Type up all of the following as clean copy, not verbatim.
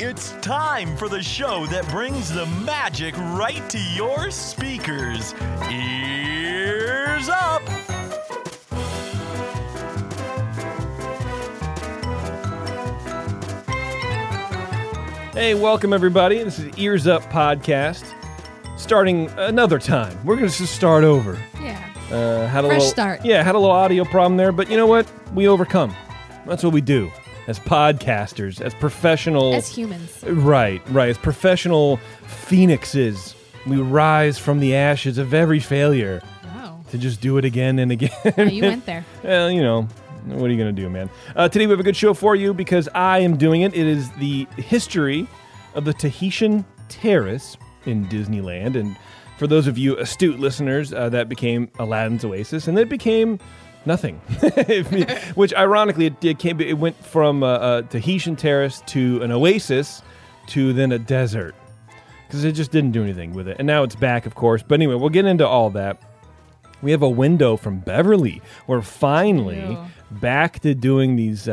It's time for the show that brings the magic right to your speakers. Ears up! Hey, welcome everybody. This is Ears Up Podcast. Starting another time. We're going to just start over. Yeah. Had a fresh start. Yeah, had a little audio problem there, but you know what? We overcome. That's what we do as podcasters, as professional... As humans. Right. As professional phoenixes, we rise from the ashes of every failure. Wow. To just do it again and again. Oh, you went there. Well, you know... What are you going to do, man? Today we have a good show for you because I am doing it. It is the history of the Tahitian Terrace in Disneyland. And for those of you astute listeners, that became Aladdin's Oasis. And then it became nothing. Which, ironically, it went from a Tahitian Terrace to an oasis to then a desert. Because it just didn't do anything with it. And now it's back, of course. But anyway, we'll get into all that. We have a window from Beverly. We're finally... Ew. Back to doing these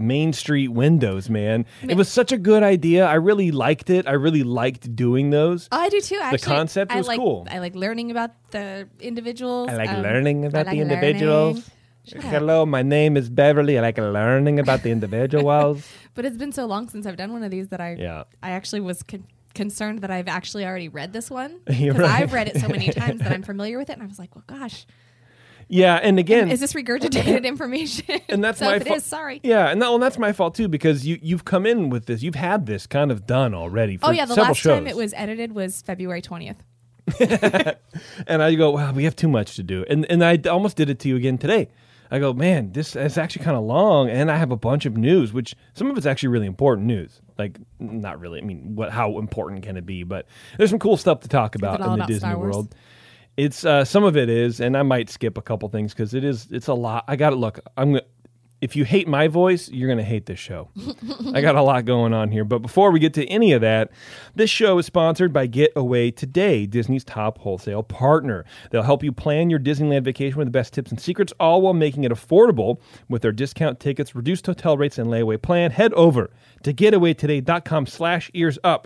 Main Street windows, man. It was such a good idea. I really liked it. I really liked doing those. Oh, I do too. Actually, the concept was cool. I like learning about the individuals. I like learning about the individuals. Hello, my name is Beverly. I like learning about the individuals. But it's been so long since I've done one of these that I actually was concerned that I've actually already read this one. Because right. I've read it so many times that I'm familiar with it. And I was like, well, gosh. Yeah, and again... Is this regurgitated information? And that's so my fault. Sorry. Yeah, and that's my fault, too, because you've come in with this. You've had this kind of done already for several shows. Oh, yeah, the last time it was edited was February 20th. And I go, wow, we have too much to do. And I almost did it to you again today. I go, man, this is actually kind of long, and I have a bunch of news, which some of it's actually really important news. Like, not really. I mean, how important can it be? But there's some cool stuff to talk about in the Disney world. It's some of it is, and I might skip a couple things because it's a lot. I got it. Look, if you hate my voice, you're gonna hate this show. I got a lot going on here. But before we get to any of that, this show is sponsored by Getaway Today, Disney's top wholesale partner. They'll help you plan your Disneyland vacation with the best tips and secrets, all while making it affordable with their discount tickets, reduced hotel rates, and layaway plan. Head over to getawaytoday.com/earsup.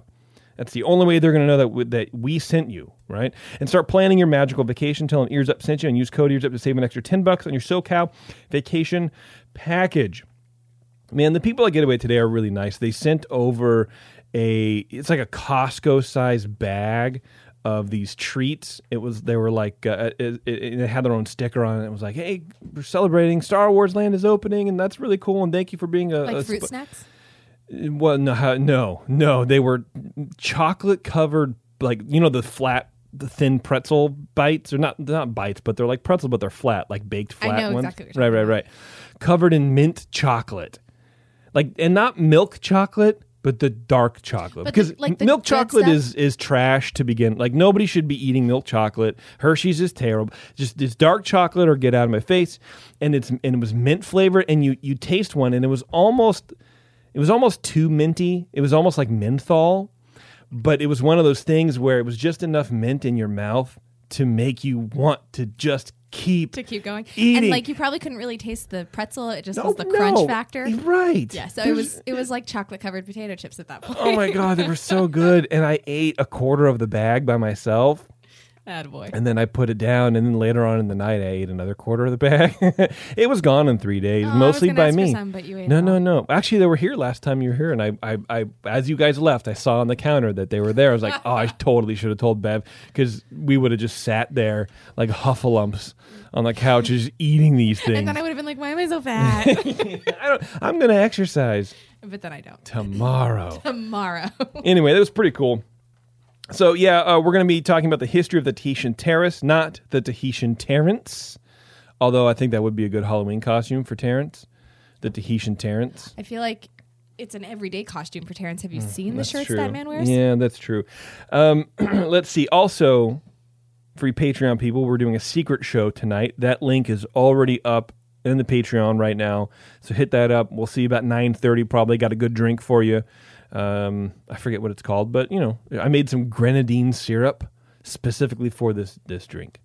That's the only way they're going to know that we sent you, right? And start planning your magical vacation. Tell them Ears Up sent you and use code Ears Up to save an extra $10 on your SoCal vacation package. Man, the people at Getaway Today are really nice. They sent over it's like a Costco-sized bag of these treats. They had their own sticker on it. It was like, hey, we're celebrating. Star Wars Land is opening, and that's really cool. And thank you for being a... Like fruit snacks? Well, no. They were chocolate covered, like the flat, the thin pretzel bites. They're not bites, but they're like pretzel, but they're flat, like baked flat ones. Exactly what you're right. Covered in mint chocolate, like, and not milk chocolate, but the dark chocolate. But because milk chocolate is trash to begin. Like, nobody should be eating milk chocolate. Hershey's is terrible. Just it's dark chocolate or get out of my face. And it was mint flavored, and you taste one, and it was almost too minty. It was almost like menthol, but it was one of those things where it was just enough mint in your mouth to make you want to just keep going eating. And you probably couldn't really taste the pretzel. It just was the crunch factor, right? Yeah, so it was like chocolate covered potato chips at that point. Oh my god, they were so good, and I ate a quarter of the bag by myself. Attaboy. And then I put it down, and then later on in the night, I ate another quarter of the bag. It was gone in 3 days, mostly by me. No. Actually, they were here last time you were here, and I, as you guys left, I saw on the counter that they were there. I was like, oh, I totally should have told Bev, because we would have just sat there like Huffalumps on the couch, just eating these things. And then I would have been like, why am I so fat? I'm going to exercise. But then I don't. Tomorrow. Anyway, that was pretty cool. So, yeah, we're going to be talking about the history of the Tahitian Terrace, not the Tahitian Terrence, although I think that would be a good Halloween costume for Terrence, the Tahitian Terrence. I feel like it's an everyday costume for Terrence. Have you seen the shirts that man wears? Yeah, that's true. Let's see. Also, for you Patreon people, we're doing a secret show tonight. That link is already up in the Patreon right now, so hit that up. We'll see you about 9:30 probably. Got a good drink for you. I forget what it's called, but I made some grenadine syrup specifically for this drink.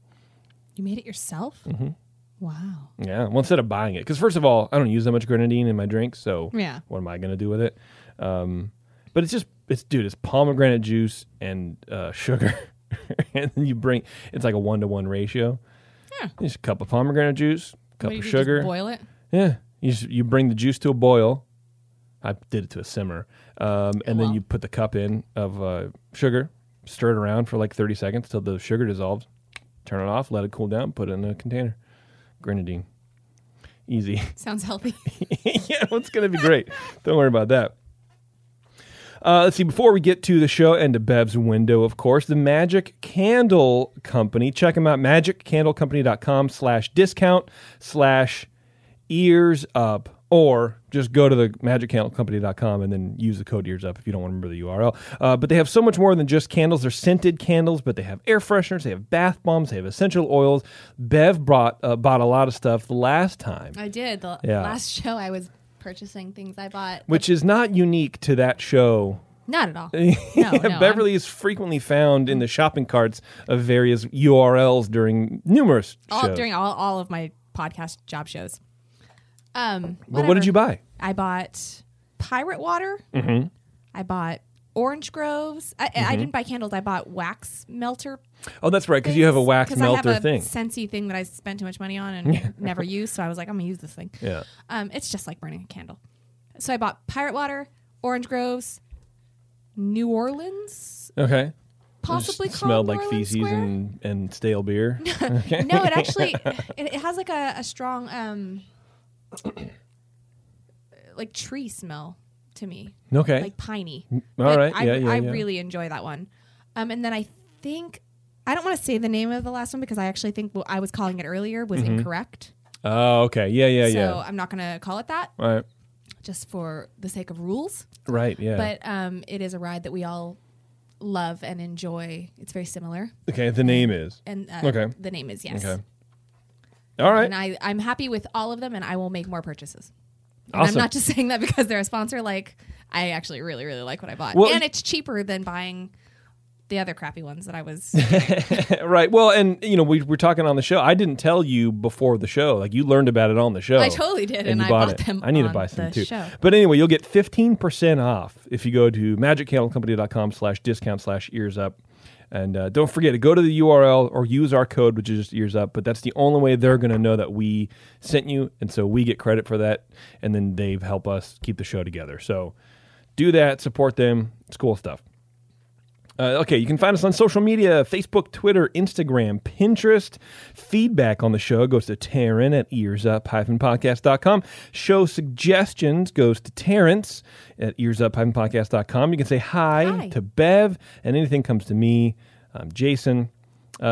You made it yourself? Mm-hmm. Wow. Yeah. Well, instead of buying it, because first of all, I don't use that much grenadine in my drink, so yeah. What am I going to do with it? But it's pomegranate juice and sugar. And then you bring, it's like a 1-to-1 ratio. Yeah. Just a cup of pomegranate juice, cup of sugar. Just boil it? Yeah. You bring the juice to a boil. I did it to a simmer. Then you put the cup in of sugar, stir it around for like 30 seconds till the sugar dissolves. Turn it off, let it cool down, put it in a container. Grenadine. Easy. Sounds healthy. Yeah, well, it's going to be great. Don't worry about that. Let's see, before we get to the show and to Bev's window, of course, the Magic Candle Company. Check them out, magiccandlecompany.com/discount/earsup, or just go to the magiccandlecompany.com and then use the code earsup if you don't remember the URL. But they have so much more than just candles. They're scented candles, but they have air fresheners, they have bath bombs, they have essential oils. Bev bought a lot of stuff the last time. I did. Last show I was purchasing things I bought. Which is not unique to that show. Not at all. No, Beverly is frequently found in the shopping carts of various URLs during numerous shows. During all of my podcast job shows. But what did you buy? I bought pirate water. Mm-hmm. I bought orange groves. I didn't buy candles. I bought wax melter. Oh, that's right, because you have a wax melter thing. Scentsy thing that I spent too much money on and never used, so I was like, I'm going to use this thing. Yeah. It's just like burning a candle. So I bought pirate water, orange groves, New Orleans. Okay. Possibly called smelled like Orleans feces and stale beer. Okay. No, it actually it has like a strong like tree smell to me. Okay. Like piney. All right. I really enjoy that one. And then I don't want to say the name of the last one because I actually think what I was calling it earlier was incorrect. Oh, okay. Yeah. So I'm not going to call it that. All right. Just for the sake of rules. Right, yeah. But it is a ride that we all love and enjoy. It's very similar. Okay, the name is. And the name is, yes. Okay. All right. And I'm happy with all of them, and I will make more purchases. Awesome. I'm not just saying that because they're a sponsor. Like, I actually really, really like what I bought. Well, and it's cheaper than buying the other crappy ones that I was. Right. Well, and, we're talking on the show. I didn't tell you before the show. Like, you learned about it on the show. I totally did, and I bought them. I need to buy some, too. Show. But anyway, you'll get 15% off if you go to magiccandlecompany.com/discount/earsup. And don't forget to go to the URL or use our code, which is just ears up. But that's the only way they're going to know that we sent you. And so we get credit for that. And then they help us keep the show together. So do that. Support them. It's cool stuff. Okay, you can find us on social media, Facebook, Twitter, Instagram, Pinterest. Feedback on the show goes to Taryn at earsup-podcast.com. Show suggestions goes to Terrence at earsup-podcast.com. You can say hi to Bev, and anything comes to me. I'm Jason.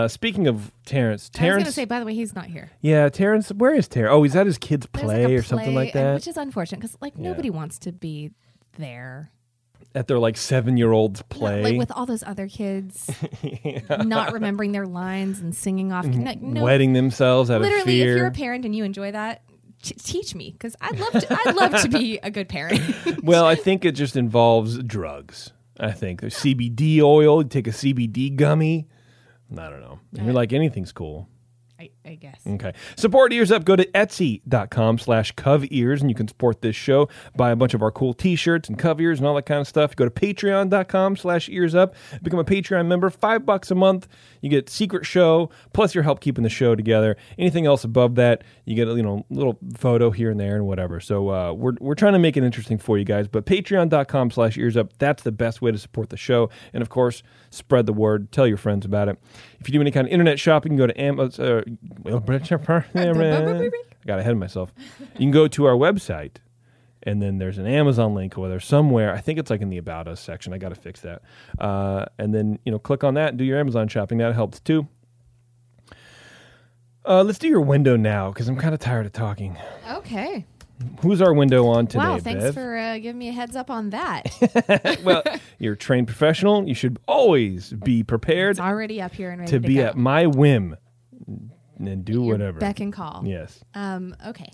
Speaking of Terrence, I was going to say, by the way, he's not here. Yeah, Terrence, where is Terrence? Oh, he's at his kid's play or something like that. Which is unfortunate, because nobody wants to be there. At their 7-year-old's play. Yeah, with all those other kids not remembering their lines and singing off. Wetting themselves out of fear. Literally, if you're a parent and you enjoy that, teach me, because I'd love to be a good parent. Well, I think it just involves drugs. I think there's CBD oil. You take a CBD gummy. I don't know. You're like, anything's cool. I guess. Okay. Support Ears Up. Go to Etsy.com/CoveEars, and you can support this show. Buy a bunch of our cool T-shirts and Cove Ears and all that kind of stuff. Go to Patreon.com/EarsUp. Become a Patreon member. $5 a month. You get secret show, plus your help keeping the show together. Anything else above that, you get a little photo here and there and whatever. So we're trying to make it interesting for you guys. But Patreon.com/EarsUp, that's the best way to support the show. And of course, spread the word. Tell your friends about it. If you do any kind of internet shopping, go to Amazon. I got ahead of myself. You can go to our website, and then there's an Amazon link or there's somewhere. I think it's in the About Us section. I got to fix that. And then, click on that and do your Amazon shopping. That helps too. Let's do your window now, because I'm kind of tired of talking. Okay. Who's our window on today, Bev? Wow, thanks for giving me a heads up on that. Well, you're a trained professional. You should always be prepared. It's already up here and ready to be go. At my whim. And do your whatever. Beck and call. Yes. Okay.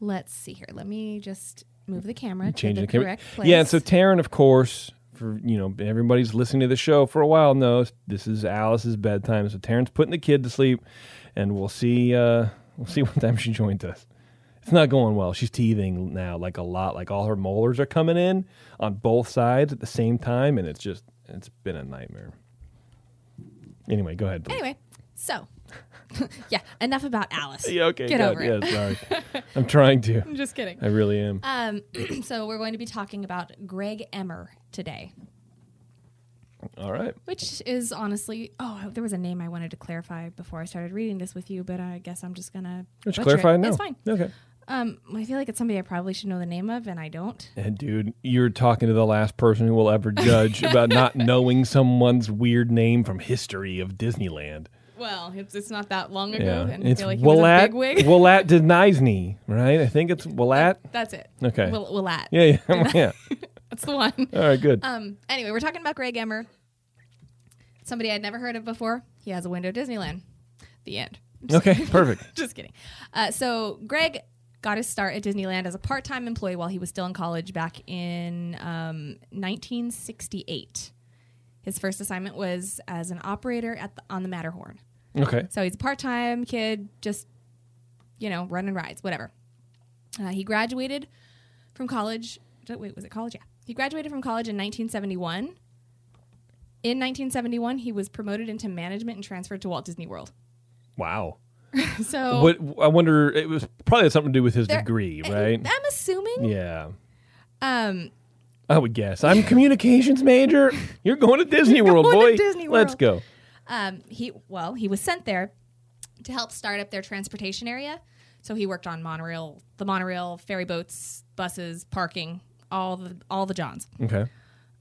Let's see here. Let me just move the camera to the correct place. Yeah, and so Taryn, of course, for everybody's listening to the show for a while knows this is Alice's bedtime, so Taryn's putting the kid to sleep, and we'll see what time she joins us. It's not going well. She's teething now, like a lot. Like all her molars are coming in on both sides at the same time, and it's been a nightmare. Anyway, go ahead. Anyway, so... yeah, enough about Alice. Yeah, okay, get over it. Yeah, sorry. I'm trying to. I'm just kidding. I really am. So we're going to be talking about Greg Emmer today. All right. Which is honestly, there was a name I wanted to clarify before I started reading this with you, but I guess I'm just gonna clarify it now. It's fine. Okay. I feel like it's somebody I probably should know the name of, and I don't. And dude, you're talking to the last person who will ever judge about not knowing someone's weird name from history of Disneyland. Well, it's not that long ago, and I feel like he was a bigwig. Walt Disney, right? I think it's Walt. That's it. Okay. Walt. Yeah. That's the one. All right, good. Anyway, we're talking about Greg Emmer, somebody I'd never heard of before. He has a window at Disneyland. The end. Okay, perfect. Just kidding. So Greg got his start at Disneyland as a part-time employee while he was still in college back in 1968. His first assignment was as an operator on the Matterhorn. Okay. So he's a part-time kid, just, running rides, whatever. He graduated from college. Wait, was it college? Yeah. He graduated from college in 1971. In 1971, he was promoted into management and transferred to Walt Disney World. Wow. So... I wonder, it was probably something to do with his degree, right? I'm assuming. Yeah. I would guess. I'm communications major. You're going to Disney World, boy. To Disney World. Let's go. He was sent there to help start up their transportation area. So he worked on the monorail, ferry boats, buses, parking, all the Johns. Okay.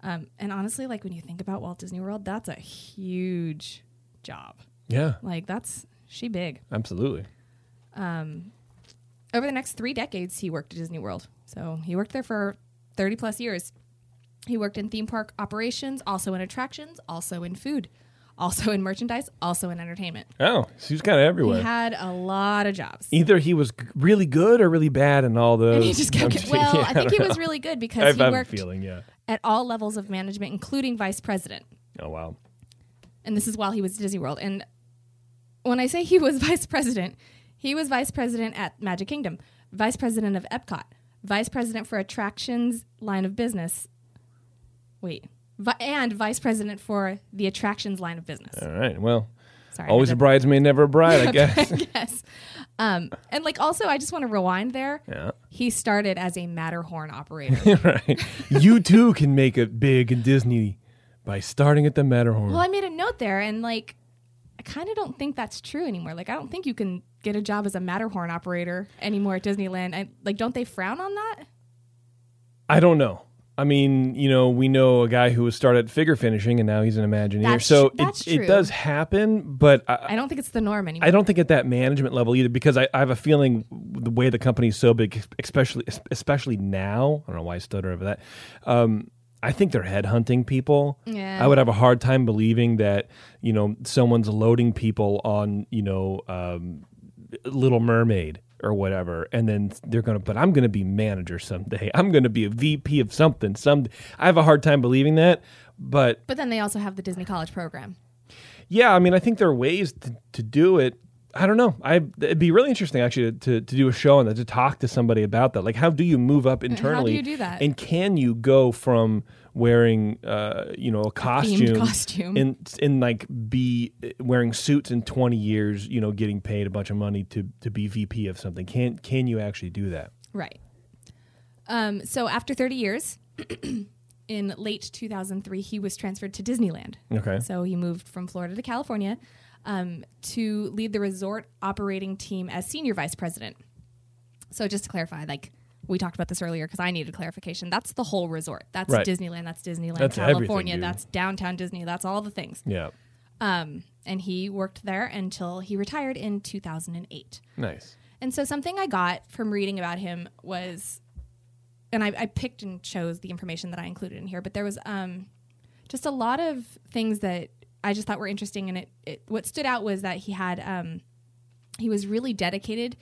And honestly, like when you think about Walt Disney World, that's a huge job. Yeah. Like she big. Absolutely. Over the next 3 decades, he worked at Disney World. So he worked there for 30 plus years. He worked in theme park operations, also in attractions, also in food, also in merchandise, also in entertainment. Oh, so he was kind of everywhere. He had a lot of jobs. Either he was really good or really bad in all those. And he just I think he was really good because he worked at all levels of management, including vice president. Oh, wow. And this is while he was at Disney World. And when I say he was vice president, he was vice president at Magic Kingdom, vice president of Epcot, vice president for attractions line of business. And vice president for the attractions line of business. All right. Well, always a bridesmaid, never a bride, I guess. Yes. And also, I just want to rewind there. Yeah. He started as a Matterhorn operator. Right. You too can make it big in Disney by starting at the Matterhorn. Well, I made a note there, and I kind of don't think that's true anymore. I don't think you can get a job as a Matterhorn operator anymore at Disneyland. Don't they frown on that? I don't know. I mean, we know a guy who was started figure finishing and now he's an Imagineer. It does happen, but I don't think it's the norm anymore. I don't think at that management level either, because I have a feeling the way the company's so big, especially now. I don't know why I stutter over that. I think they're headhunting people. Yeah. I would have a hard time believing that someone's loading people on Little Mermaid or whatever, and then they're going to, but I'm going to be manager someday. I'm going to be a VP of something. I have a hard time believing that, but then they also have the Disney College program. Yeah, I mean, I think there are ways to do it. I don't know. It'd be really interesting actually to do a show on that, to talk to somebody about that. Like, how do you move up internally? How do you do that? And can you go from wearing a costume and be wearing suits in 20 years, getting paid a bunch of money to be VP of something? Can you actually do that? Right. So after 30 years, in late 2003, he was transferred to Disneyland. Okay. So he moved from Florida to California to lead the resort operating team as senior vice president. So just to clarify, we talked about this earlier because I needed clarification. That's the whole resort. That's right. Disneyland. That's Disneyland that's California. That's downtown Disney. That's all the things. Yeah. And he worked there until he retired in 2008. Nice. And so something I got from reading about him was, and I picked and chose the information that I included in here, but there was just a lot of things that I just thought were interesting. And what stood out was that he had, he was really dedicated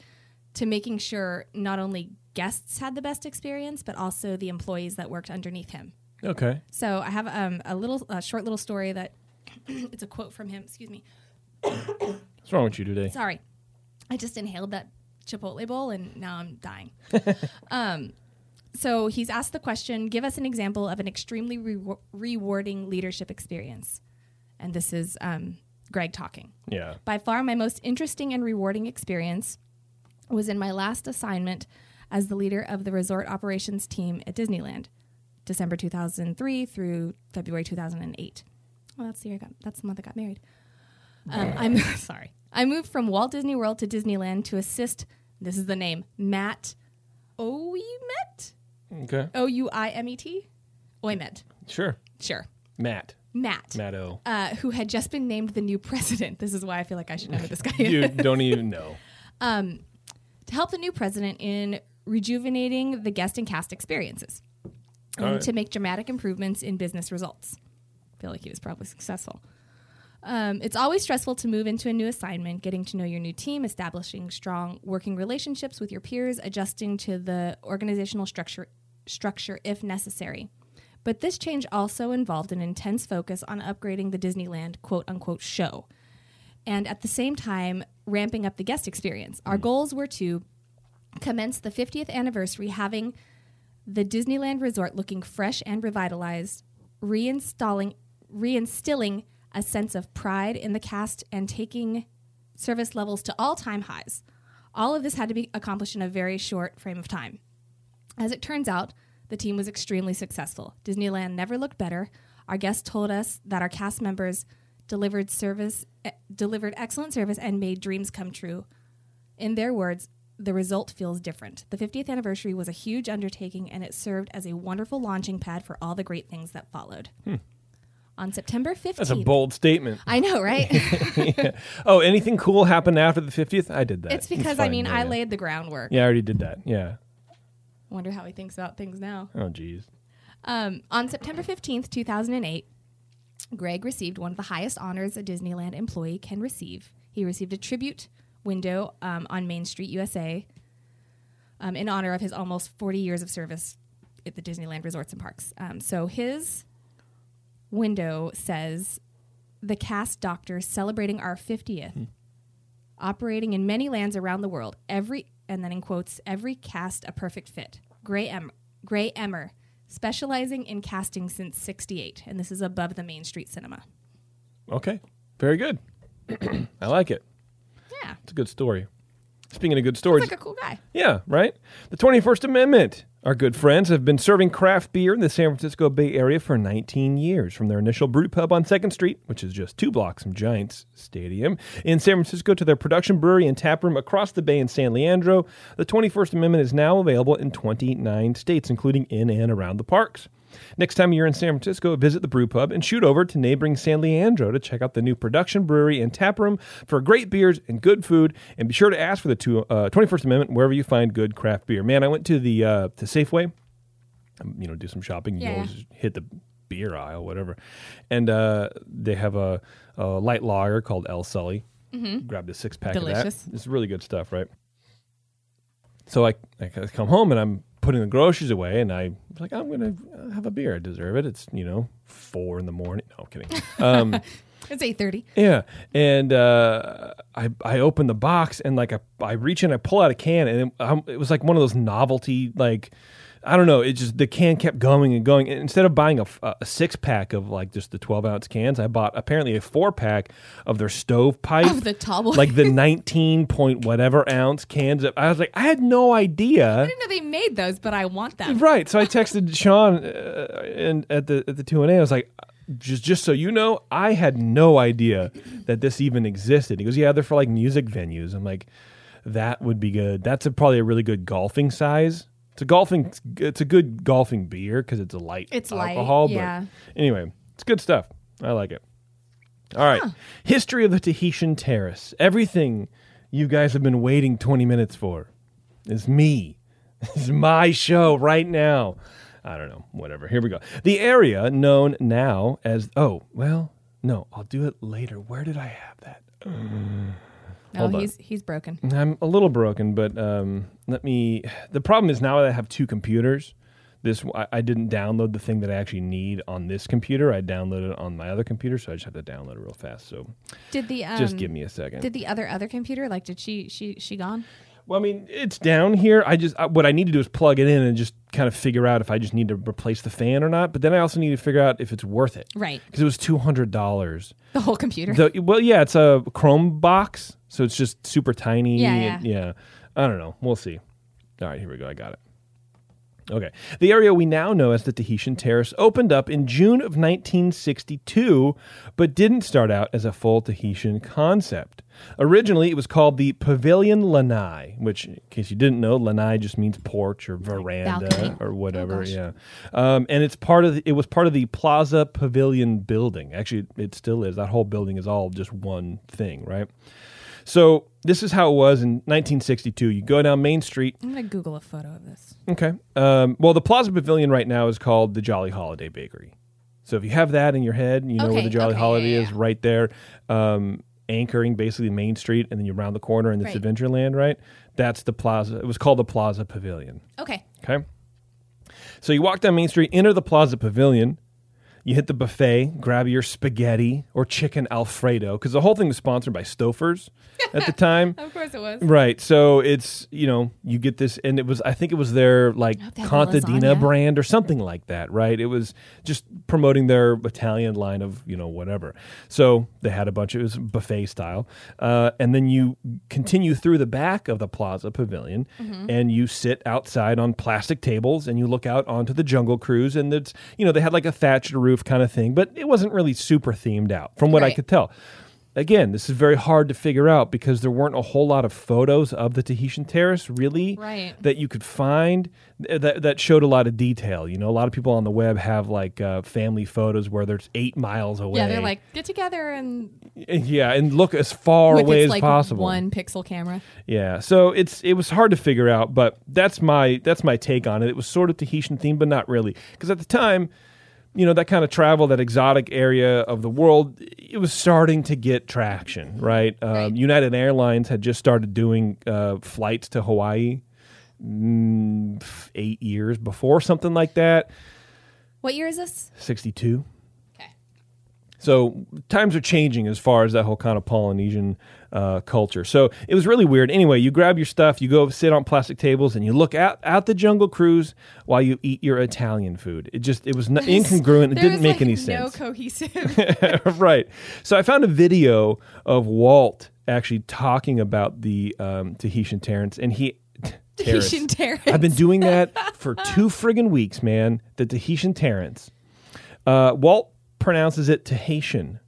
to making sure not only guests had the best experience, but also the employees that worked underneath him. Okay. So I have a short little story that it's a quote from him. Excuse me. What's wrong with you today? Sorry. I just inhaled that Chipotle bowl, and now I'm dying. So he's asked the question, give us an example of an extremely rewarding leadership experience. And this is Greg talking. Yeah. By far, my most interesting and rewarding experience was in my last assignment as the leader of the resort operations team at Disneyland, December 2003 through February 2008. Well, that's the year that's the month I got married. I'm sorry. I moved from Walt Disney World to Disneyland to assist, this is the name, Matt Ouimet? Okay. O-U-I-M-E-T? Ouimet. Sure. Matt. Matt O. Who had just been named the new president. This is why I feel like I should know who this guy is. You don't even know. To help the new president in rejuvenating the guest and cast experiences. And to make dramatic improvements in business results. I feel like he was probably successful. It's always stressful to move into a new assignment, getting to know your new team, establishing strong working relationships with your peers, adjusting to the organizational structure if necessary. But this change also involved an intense focus on upgrading the Disneyland quote-unquote show and at the same time ramping up the guest experience. Our goals were to commence the 50th anniversary having the Disneyland Resort looking fresh and revitalized, reinstilling a sense of pride in the cast, and taking service levels to all-time highs. All of this had to be accomplished in a very short frame of time. As it turns out, the team was extremely successful. Disneyland never looked better. Our guests told us that our cast members delivered excellent service and made dreams come true. In their words, the result feels different. The 50th anniversary was a huge undertaking, and it served as a wonderful launching pad for all the great things that followed. On September 15th. That's a bold statement. I know, right? Yeah. Oh, anything cool happened after the 50th? I did that. It's because, it's fine, I laid the groundwork. Yeah, I already did that. Yeah. I wonder how he thinks about things now. Oh, geez. On September 15th, 2008, Greg received one of the highest honors a Disneyland employee can receive. He received a tribute window on Main Street, USA, in honor of his almost 40 years of service at the Disneyland Resorts and Parks. So his window says, the cast doctor celebrating our 50th, operating in many lands around the world, and then in quotes, every cast a perfect fit. Greg Emmer, specializing in casting since 1968, and this is above the Main Street Cinema. Okay, very good. I like it. Yeah. It's a good story. Speaking of good stories. He's like a cool guy. Yeah, right? The 21st Amendment. Our good friends have been serving craft beer in the San Francisco Bay Area for 19 years, from their initial brew pub on 2nd Street, which is just 2 blocks from Giants Stadium, in San Francisco, to their production brewery and taproom across the bay in San Leandro. The 21st Amendment is now available in 29 states, including in and around the parks. Next time you're in San Francisco, visit the brew pub and shoot over to neighboring San Leandro to check out the new production brewery and taproom for great beers and good food. And be sure to ask for the 21st Amendment wherever you find good craft beer. Man, I went to the to Safeway, do some shopping. You always hit the beer aisle, whatever. And they have a light lager called El Sully. Mm-hmm. Grabbed a 6-pack of that. It's really good stuff, right? So I come home and I'm putting the groceries away, and I was like, I'm gonna have a beer. I deserve it. It's 4 a.m. No, I'm kidding. It's 8:30. Yeah, and I open the box, and I reach in, I pull out a can, and it was like one of those novelty, I don't know. It just, the can kept going and going. And instead of buying a 6-pack of just the 12-ounce cans, I bought apparently a 4-pack of their stovepipe. Of the tall one. Like the 19-point-whatever-ounce cans. I was like, I had no idea. I didn't know they made those, but I want them. Right. So I texted Sean at the 2NA. I was like, just so you know, I had no idea that this even existed. He goes, yeah, they're for music venues. I'm like, that would be good. That's probably a really good golfing size. It's a good golfing beer because it's a light alcohol. Light, yeah. But anyway, it's good stuff. I like it. All right. History of the Tahitian Terrace. Everything you guys have been waiting 20 minutes for is me. It's my show right now. I don't know. Whatever. Here we go. The area known now as... Oh, well, no. I'll do it later. Where did I have that? No, he's broken. I'm a little broken, but let me... The problem is now that I have 2 computers. I didn't download the thing that I actually need on this computer. I downloaded it on my other computer, so I just have to download it real fast. So did the just give me a second. Did the other computer, did she gone? Well, I mean, it's down here. What I need to do is plug it in and just kind of figure out if I just need to replace the fan or not. But then I also need to figure out if it's worth it. Right. Because it was $200. The whole computer. Well, yeah, it's a Chrome box, so it's just super tiny. Yeah. I don't know. We'll see. All right, here we go. I got it. Okay. The area we now know as the Tahitian Terrace opened up in June of 1962, but didn't start out as a full Tahitian concept. Originally, it was called the Pavilion Lanai, which, in case you didn't know, Lanai just means porch or veranda or whatever. Oh, yeah. And it's part of the Plaza Pavilion building. Actually, it still is. That whole building is all just one thing, right? So this is how it was in 1962. You go down Main Street. I'm going to Google a photo of this. Okay. Well, the Plaza Pavilion right now is called the Jolly Holiday Bakery. So if you have that in your head, you know where the Jolly Holiday is right there, anchoring basically Main Street, and then you round the corner and it's Adventureland, right? That's the Plaza. It was called the Plaza Pavilion. Okay. So you walk down Main Street, enter the Plaza Pavilion. You hit the buffet, grab your spaghetti or chicken Alfredo, because the whole thing was sponsored by Stouffer's at the time. Of course it was. Right. So it's, you get this, and I think it was their contadina brand or something like that, right? It was just promoting their Italian line of, whatever. So they had a bunch, it was buffet style. And then you continue through the back of the Plaza Pavilion and you sit outside on plastic tables and you look out onto the Jungle Cruise, and it's, they had like a thatched roof kind of thing, but it wasn't really super themed out from what I could tell. Again, this is very hard to figure out because there weren't a whole lot of photos of the Tahitian Terrace really that you could find that showed a lot of detail. A lot of people on the web have family photos where there's 8 miles away. Yeah, they're like, get together and look as far away as possible. One pixel camera. Yeah, so it was hard to figure out, but that's my take on it. It was sort of Tahitian themed, but not really, because at the time, that kind of travel, that exotic area of the world, it was starting to get traction, right? United Airlines had just started doing flights to Hawaii 8 years before, something like that. What year is this? 62. Okay. So times are changing as far as that whole kind of Polynesian culture. So it was really weird. Anyway, you grab your stuff, you go sit on plastic tables, and you look out the Jungle Cruise while you eat your Italian food. It was incongruent. It didn't make any sense. No cohesive. Right. So I found a video of Walt actually talking about the Tahitian Terrace, and Tahitian Terrace. I've been doing that for 2 friggin' weeks, man. The Tahitian Terrace. Walt pronounces it Tahitian.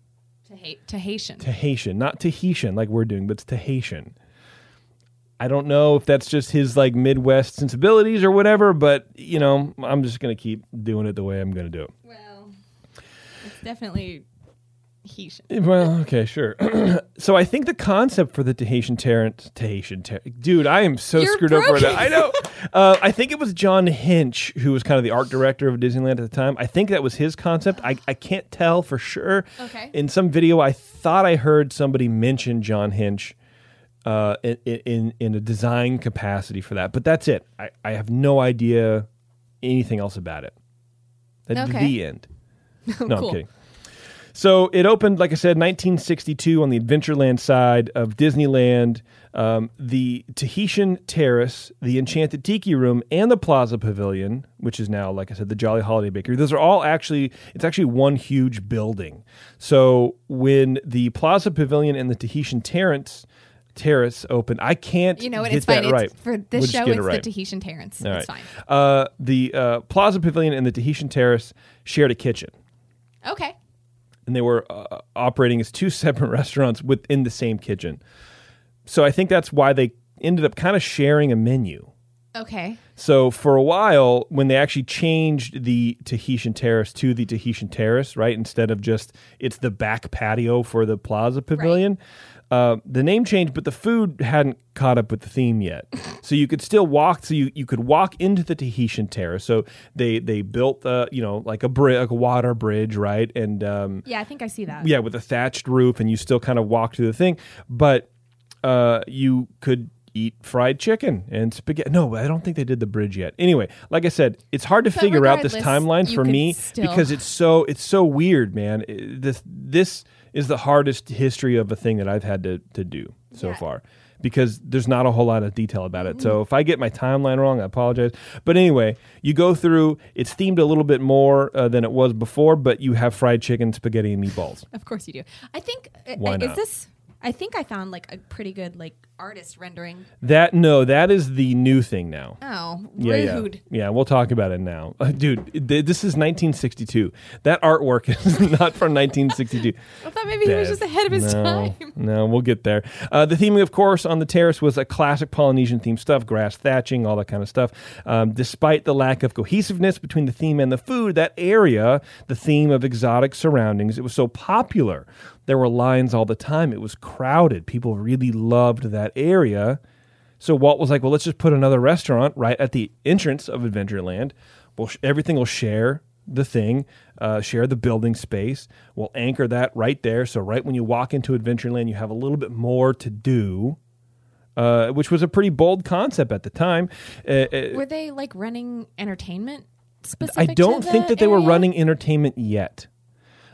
Tahitian, not Tahitian like we're doing, but it's Tahitian. I don't know if that's just his Midwest sensibilities or whatever, but I'm just gonna keep doing it the way I'm gonna do it. Well, it's definitely Tahitian. Well, okay, sure. So I think the concept for the Tahitian Terrace, dude, I am so screwed up right now. I know. I think it was John Hinch who was kind of the art director of Disneyland at the time. I think that was his concept. I can't tell for sure. Okay. In some video, I thought I heard somebody mention John Hinch in a design capacity for that, but that's it. I have no idea anything else about it. That's the end. No, cool. I'm kidding. So it opened, like I said, 1962 on the Adventureland side of Disneyland. The Tahitian Terrace, the Enchanted Tiki Room, and the Plaza Pavilion, which is now, like I said, the Jolly Holiday Bakery. Those are all it's actually one huge building. So when the Plaza Pavilion and the Tahitian Terrace open. I can't. You know what? It's fine. For this show, it's the Tahitian Terrace. It's fine. The Plaza Pavilion and the Tahitian Terrace shared a kitchen. Okay. And they were operating as 2 separate restaurants within the same kitchen. So I think that's why they ended up kind of sharing a menu. Okay. So for a while, when they actually changed the Tahitian Terrace to the Tahitian Terrace, right, instead of just it's the back patio for the Plaza Pavilion, the name changed, but the food hadn't caught up with the theme yet. So you could still walk. So you could walk into the Tahitian Terrace. So they built a water bridge, right? And I think I see that. Yeah, with a thatched roof, and you still kind of walk through the thing, but you could eat fried chicken and spaghetti. No, I don't think they did the bridge yet. Anyway, like I said, it's hard to figure out this timeline for me because it's so weird, man. This is the hardest history of a thing that I've had to do so far. because there's not a whole lot of detail about it. So if I get my timeline wrong, I apologize. But anyway, you go through, it's themed a little bit more than it was before, but you have fried chicken, spaghetti, and meatballs. Of course you do. I think, I think I found like a pretty good like artist rendering. That is the new thing now. Oh, rude. Yeah, we'll talk about it now. Dude, this is 1962. That artwork is not from 1962. I thought maybe he was just ahead of his time. No, we'll get there. The theming, of course, on the terrace was a classic Polynesian-themed stuff, grass thatching, all that kind of stuff. Despite the lack of cohesiveness between the theme and the food, that area, the theme of exotic surroundings, it was so popular. There were lines all the time. It was crowded. People really loved that area. So Walt was like, well, let's just put another restaurant right at the entrance of Adventureland. Well, everything will share the thing, share the building space. We'll anchor that right there. So right when you walk into Adventureland, you have a little bit more to do. Which was a pretty bold concept at the time. Were they like running entertainment specific? I don't think that they were running entertainment yet.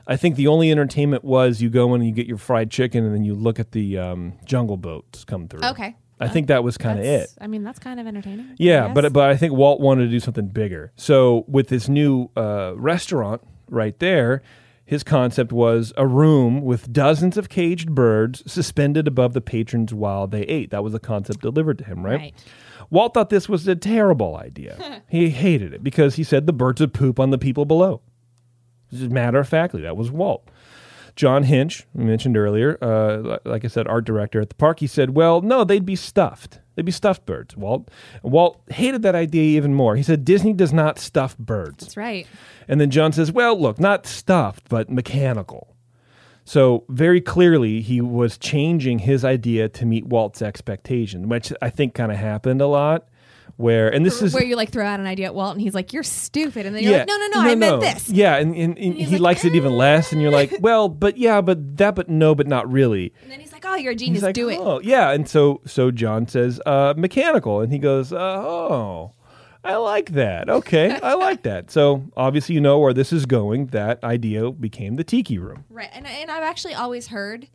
I think the only entertainment was you go in and you get your fried chicken and then you look at the jungle boats come through. Okay. I think that was kind of it. I mean, that's kind of entertaining. Yeah, but I think Walt wanted to do something bigger. So with this new restaurant right there, his concept was a room with dozens of caged birds suspended above the patrons while they ate. That was the concept delivered to him, right? Walt thought this was a terrible idea. He hated it because he said the birds would poop on the people below. Matter of factly, that was Walt. John Hinch, we mentioned earlier, like I said, art director at the park, he said, well, no, they'd be stuffed. They'd be stuffed birds, Walt. And Walt hated that idea even more. He said, Disney does not stuff birds. That's right. And then John says, well, look, not stuffed, but mechanical. So very clearly, he was changing his idea to meet Walt's expectation, which I think kind of happened a lot. Where you like throw out an idea at Walt and he's like, you're stupid, and then you're like, no, I meant this. Yeah, and he likes it even less, and you're like, well, but not really. And then he's like, oh, you're a genius, like, do it. Yeah, and so John says, mechanical, and he goes, oh, I like that. Okay, I like that. So obviously you know where this is going. That idea became the Tiki Room. Right, and I've actually always heard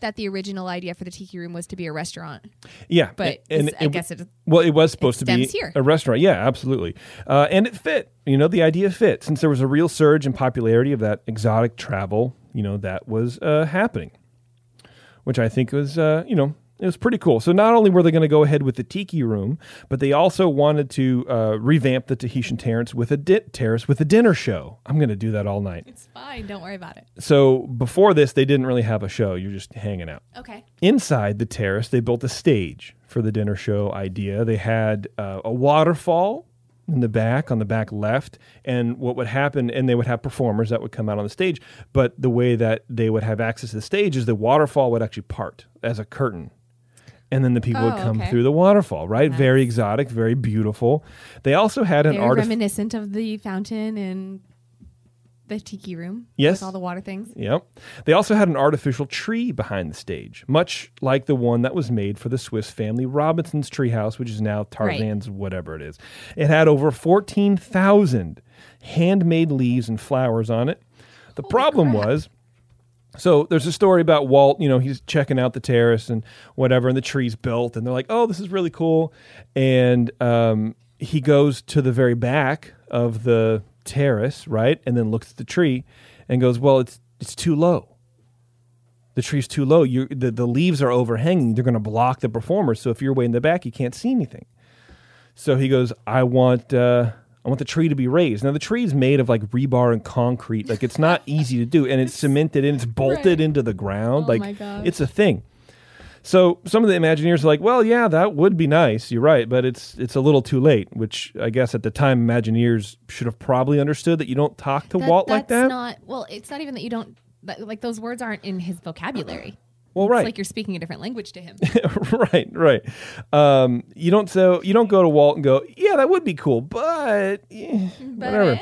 that the original idea for the Tiki Room was to be a restaurant. Yeah. But it was supposed to be a restaurant. Yeah, absolutely. And it fit. The idea fit. Since there was a real surge in popularity of that exotic travel, that was happening, which I think was, it was pretty cool. So not only were they going to go ahead with the Tiki Room, but they also wanted to revamp the Tahitian Terrace with a dinner show. I'm going to do that all night. It's fine. Don't worry about it. So before this, they didn't really have a show. You're just hanging out. Okay. Inside the terrace, they built a stage for the dinner show idea. They had a waterfall in the back, on the back left, and what would happen, and they would have performers that would come out on the stage, but the way that they would have access to the stage is the waterfall would actually part as a curtain. And then the people would come through the waterfall, right? Nice. Very exotic, very beautiful. They also had an artist reminiscent of the fountain in the Tiki Room. Yes. With all the water things. Yep. They also had an artificial tree behind the stage, much like the one that was made for the Swiss Family Robinson's Treehouse, which is now Tarzan's whatever it is. It had over 14,000 handmade leaves and flowers on it. The problem was... So there's a story about Walt, he's checking out the terrace and whatever, and the tree's built, and they're like, oh, this is really cool. And he goes to the very back of the terrace, right, and then looks at the tree and goes, well, it's too low. The tree's too low. The leaves are overhanging. They're going to block the performers, so if you're way in the back, you can't see anything. So he goes, I want the tree to be raised. Now, the tree is made of like rebar and concrete. Like, it's not easy to do. And it's cemented and it's bolted into the ground. Oh, like, it's a thing. So some of the Imagineers are like, well, yeah, that would be nice. You're right. But it's a little too late, which I guess at the time Imagineers should have probably understood that you don't talk to Walt like that. It's not even that you don't, like those words aren't in his vocabulary. Well, right. It's like you're speaking a different language to him. Right. You don't go to Walt and go, yeah, that would be cool, but whatever.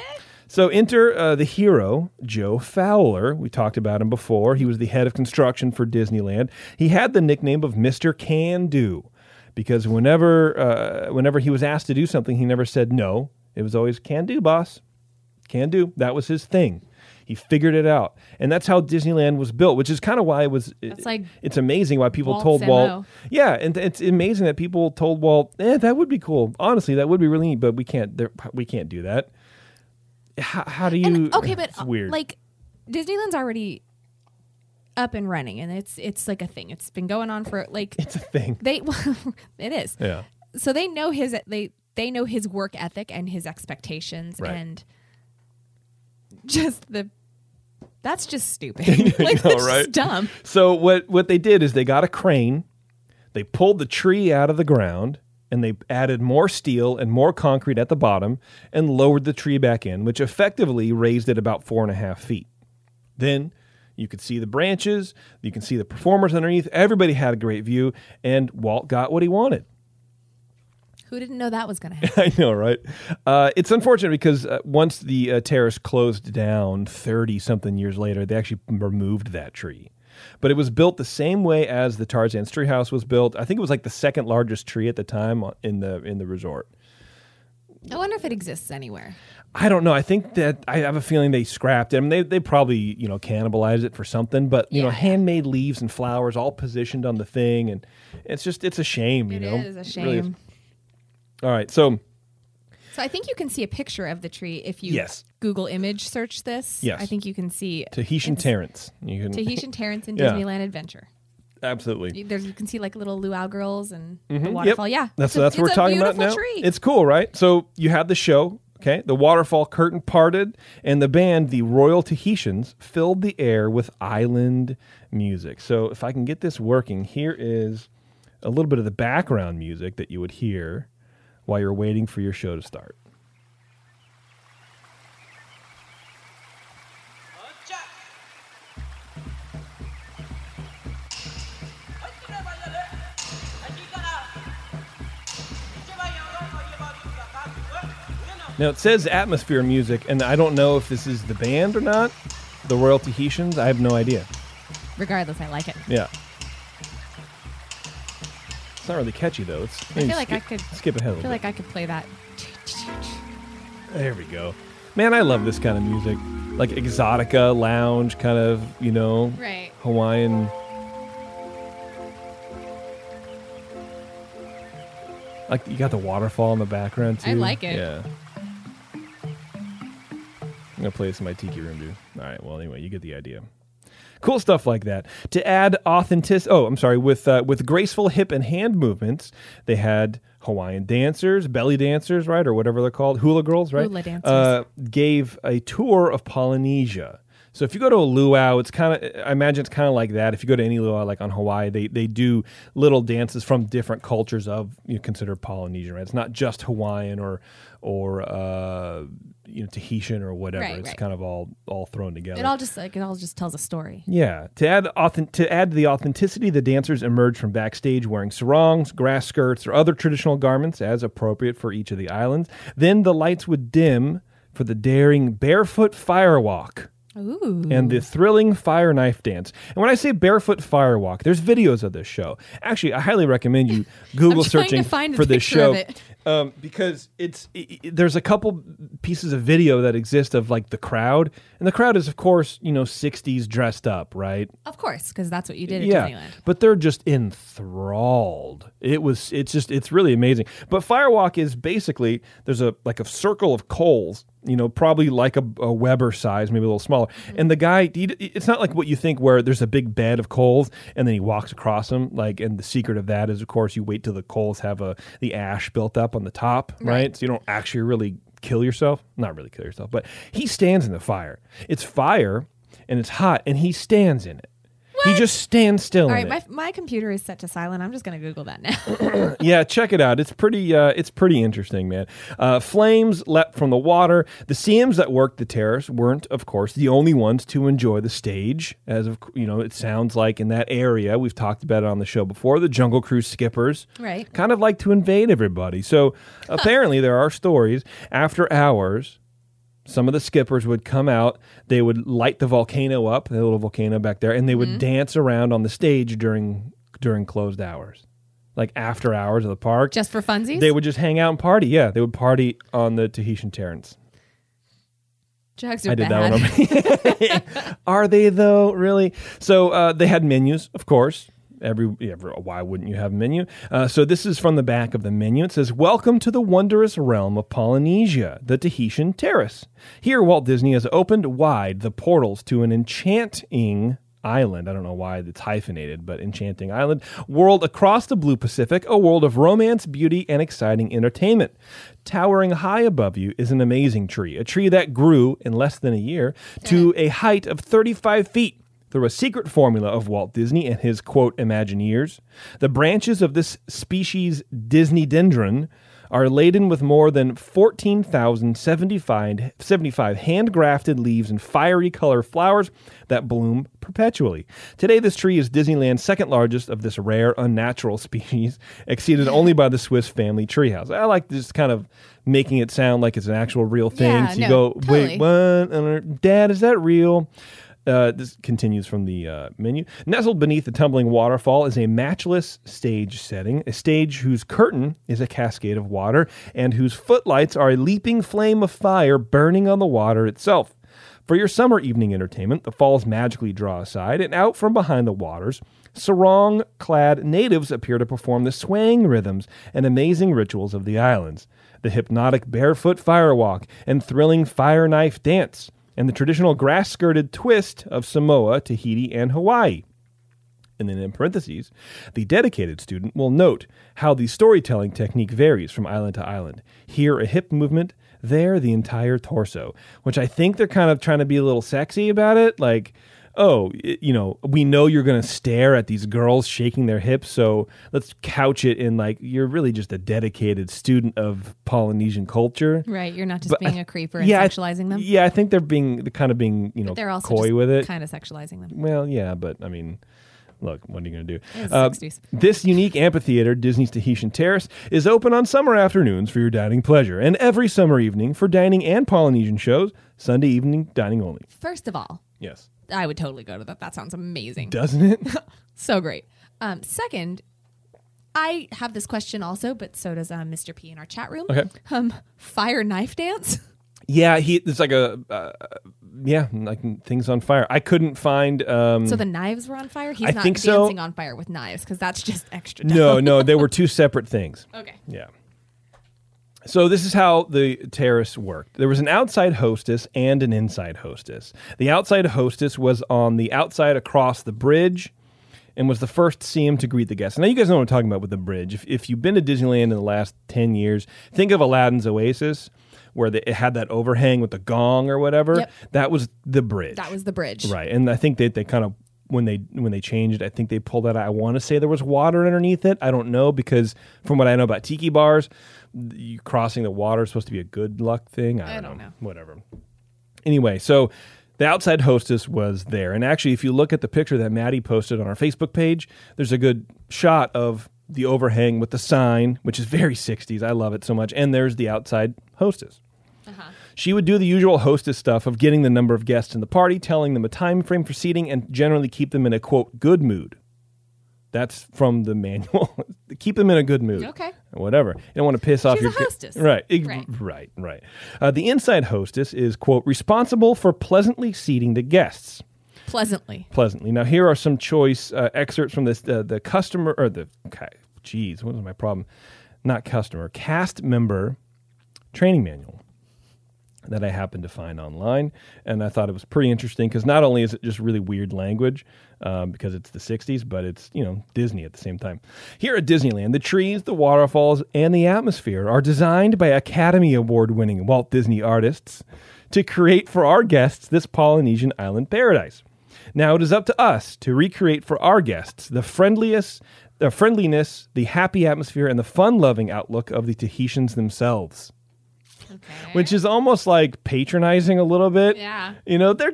So enter the hero, Joe Fowler. We talked about him before. He was the head of construction for Disneyland. He had the nickname of Mr. Can-Do because whenever he was asked to do something, he never said no. It was always, can do, boss. Can do. That was his thing. He figured it out. And that's how Disneyland was built, which is kind of why it was... It's amazing why people told Walt... Yeah, and it's amazing that people told Walt, that would be cool. Honestly, that would be really neat, but we can't do that. How do you... It's weird. Disneyland's already... up and running, and it's like a thing. It's been going on for it's a thing. It is. Yeah. So they know they know his work ethic and his expectations, right. And just that's just stupid. Right? Just dumb. So what they did is they got a crane, they pulled the tree out of the ground, and they added more steel and more concrete at the bottom, and lowered the tree back in, which effectively raised it about 4.5 feet. Then. You could see the branches. You can see the performers underneath. Everybody had a great view, and Walt got what he wanted. Who didn't know that was going to happen? I know, right? It's unfortunate because once the terrace closed down 30-something years later, they actually removed that tree. But it was built the same way as the Tarzan's Treehouse was built. I think it was the second largest tree at the time in the resort. I wonder if it exists anywhere. I don't know. I think that I have a feeling they scrapped it. I mean, they probably, cannibalized it for something, but, handmade leaves and flowers all positioned on the thing. And it's a shame, It is a shame. Really is. All right. So I think you can see a picture of the tree if you Google image search this. Yes. I think you can see Tahitian Terrace. Tahitian Terrace in Disneyland Adventure. Absolutely. You can see little luau girls and the waterfall. Yep. Yeah. That's what we're talking about now. Tree. It's cool, right? So you have the show. Okay, the waterfall curtain parted, and the band, the Royal Tahitians, filled the air with island music. So if I can get this working, here is a little bit of the background music that you would hear while you're waiting for your show to start. Now, it says atmosphere music, and I don't know if this is the band or not, the Royal Tahitians. I have no idea. Regardless, I like it. Yeah. It's not really catchy, though. I feel like I could skip ahead a little bit. I could play that. There we go. Man, I love this kind of music. Like exotica, lounge, kind of, right. Hawaiian. You got the waterfall in the background, too. I like it. Yeah. I'm going to play this in my tiki room, dude. All right. Well, anyway, you get the idea. Cool stuff like that. To add authenticity... Oh, I'm sorry. With graceful hip and hand movements, they had Hawaiian dancers, belly dancers, right? Or whatever they're called. Hula girls, right? Hula dancers. Gave a tour of Polynesia. So if you go to a luau, I imagine it's kind of like that. If you go to any luau, on Hawaii, they do little dances from different cultures of considered Polynesian, right? It's not just Hawaiian or Tahitian or whatever. Right, it's kind of all thrown together. It all just tells a story. Yeah. To add to the authenticity, the dancers emerged from backstage wearing sarongs, grass skirts, or other traditional garments as appropriate for each of the islands. Then the lights would dim for the daring barefoot firewalk. Ooh. And the thrilling fire knife dance. And when I say barefoot fire walk, there's videos of this show. Actually, I highly recommend you Google searching for this show because there's a couple pieces of video that exist of the crowd, and the crowd is of course 60s dressed up, right? Of course, because that's what you did at Disneyland. But they're just enthralled. It's really amazing. But fire walk is basically there's a circle of coals. Probably a Weber size, maybe a little smaller. Mm-hmm. And the guy, it's not like what you think where there's a big bed of coals and then he walks across them. And the secret of that is, of course, you wait till the coals have the ash built up on the top, right? So you don't actually really kill yourself. Not really kill yourself, but he stands in the fire. It's fire and it's hot and he stands in it. He just stands still. All right, my computer is set to silent. I'm just going to Google that now. Yeah, check it out. It's pretty. It's pretty interesting, man. Flames leapt from the water. The CMs that worked the terrace weren't, of course, the only ones to enjoy the stage. It sounds like in that area, we've talked about it on the show before. The Jungle Cruise skippers, right, kind of like to invade everybody. So apparently, there are stories after hours. Some of the skippers would come out, they would light the volcano up, the little volcano back there, and they would dance around on the stage during closed hours, after hours of the park. Just for funsies? They would just hang out and party. Yeah, they would party on the Tahitian Terrace. Jacks are bad. I did that one. Are they though? Really? So they had menus, of course. Why wouldn't you have a menu? So this is from the back of the menu. It says, "Welcome to the wondrous realm of Polynesia, the Tahitian Terrace. Here, Walt Disney has opened wide the portals to an enchanting island." I don't know why it's hyphenated, but enchanting island. "World across the blue Pacific, a world of romance, beauty, and exciting entertainment. Towering high above you is an amazing tree, a tree that grew in less than a year to a height of 35 feet. Through a secret formula of Walt Disney and his, quote, Imagineers, the branches of this species Disney dendron are laden with more than 14,075 hand-grafted leaves and fiery color flowers that bloom perpetually. Today, this tree is Disneyland's second largest of this rare, unnatural species, exceeded only by the Swiss family treehouse." I like this kind of making it sound like it's an actual real thing. Yeah, so you go, totally. Wait, what? Dad, is that real? This continues from the menu. "Nestled beneath the tumbling waterfall is a matchless stage setting, a stage whose curtain is a cascade of water and whose footlights are a leaping flame of fire burning on the water itself. For your summer evening entertainment, the falls magically draw aside, and out from behind the waters, sarong-clad natives appear to perform the swaying rhythms and amazing rituals of the islands, the hypnotic barefoot firewalk and thrilling fire knife dance, and the traditional grass-skirted twist of Samoa, Tahiti, and Hawaii." And then in parentheses, "The dedicated student will note how the storytelling technique varies from island to island. Here, a hip movement, there, the entire torso," which I think they're kind of trying to be a little sexy about it. Like, oh, you know, we know you're going to stare at these girls shaking their hips, so let's couch it in like, you're really just a dedicated student of Polynesian culture. Right, you're not just being a creeper and sexualizing them. Yeah, I think they're being, you know, they're also coy with it. Kind of sexualizing them. Well, yeah, but I mean, look, what are you going to do? "This unique amphitheater, Disney's Tahitian Terrace, is open on summer afternoons for your dining pleasure, and every summer evening for dining and Polynesian shows, Sunday evening dining only." First of all. Yes. I would totally go to that. That sounds amazing. Doesn't it? So great. Second, I have this question also, but so does Mr. P in our chat room. Okay. Fire knife dance? Yeah, it's like a... like things on fire. I couldn't find... so the knives were on fire? He's not dancing on fire with knives, because that's just extra dumb. No, they were two separate things. Okay. Yeah. So this is how the terrace worked. There was an outside hostess and an inside hostess. The outside hostess was on the outside across the bridge and was the first CM to greet the guests. Now, you guys know what I'm talking about with the bridge. If you've been to Disneyland in the last 10 years, think of Aladdin's Oasis, where it had that overhang with the gong or whatever. Yep. That was the bridge. That was the bridge. Right, and I think they kind of... When they changed, I think they pulled that out. I want to say there was water underneath it. I don't know, because from what I know about tiki bars, you crossing the water is supposed to be a good luck thing. I don't know. Whatever. Anyway, so the outside hostess was there. And actually, if you look at the picture that Maddie posted on our Facebook page, there's a good shot of the overhang with the sign, which is very 60s. I love it so much. And there's the outside hostess. Uh-huh. She would do the usual hostess stuff of getting the number of guests in the party, telling them a time frame for seating, and generally keep them in a, quote, good mood. That's from the manual. Keep them in a good mood. Okay. Whatever. You don't want to piss off your... She's a hostess. Right. The inside hostess is, quote, responsible for pleasantly seating the guests. Pleasantly. Now, here are some choice excerpts from this, the customer... or the... Okay, geez, what was my problem? Not customer. Cast member training manual that I happened to find online, and I thought it was pretty interesting, because not only is it just really weird language, because it's the 60s, but it's, you know, Disney at the same time. "Here at Disneyland, the trees, the waterfalls, and the atmosphere are designed by Academy Award-winning Walt Disney artists to create for our guests this Polynesian island paradise. Now it is up to us to recreate for our guests the friendliness, the happy atmosphere, and the fun-loving outlook of the Tahitians themselves." Okay. Which is almost like patronizing a little bit. Yeah. You know, they're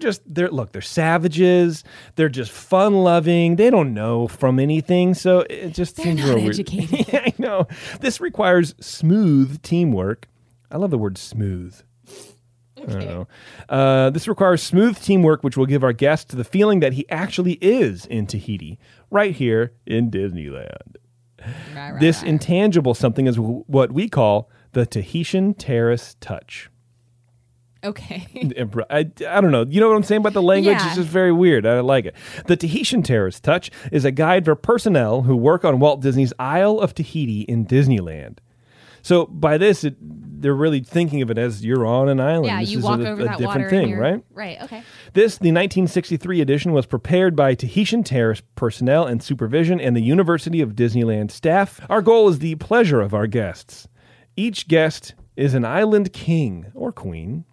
savages. They're just fun-loving. They don't know from anything. So it just seems real weird. They're not educated. Yeah, I know. "This requires smooth teamwork." I love the word smooth. Okay. I don't know. "This requires smooth teamwork, which will give our guest the feeling that he actually is in Tahiti, right here in Disneyland." Right, "This intangible something is what we call the Tahitian Terrace touch." Okay. I don't know. You know what I'm saying about the language? Yeah. It's just very weird. I like it. The Tahitian Terrace Touch is a guide for personnel who work on Walt Disney's Isle of Tahiti in Disneyland. So by this, they're really thinking of it as you're on an island. Yeah, you walk over that water. This is a different thing, right? Right, okay. This, the 1963 edition, was prepared by Tahitian Terrace personnel and supervision and the University of Disneyland staff. Our goal is the pleasure of our guests. Each guest is an island king or queen.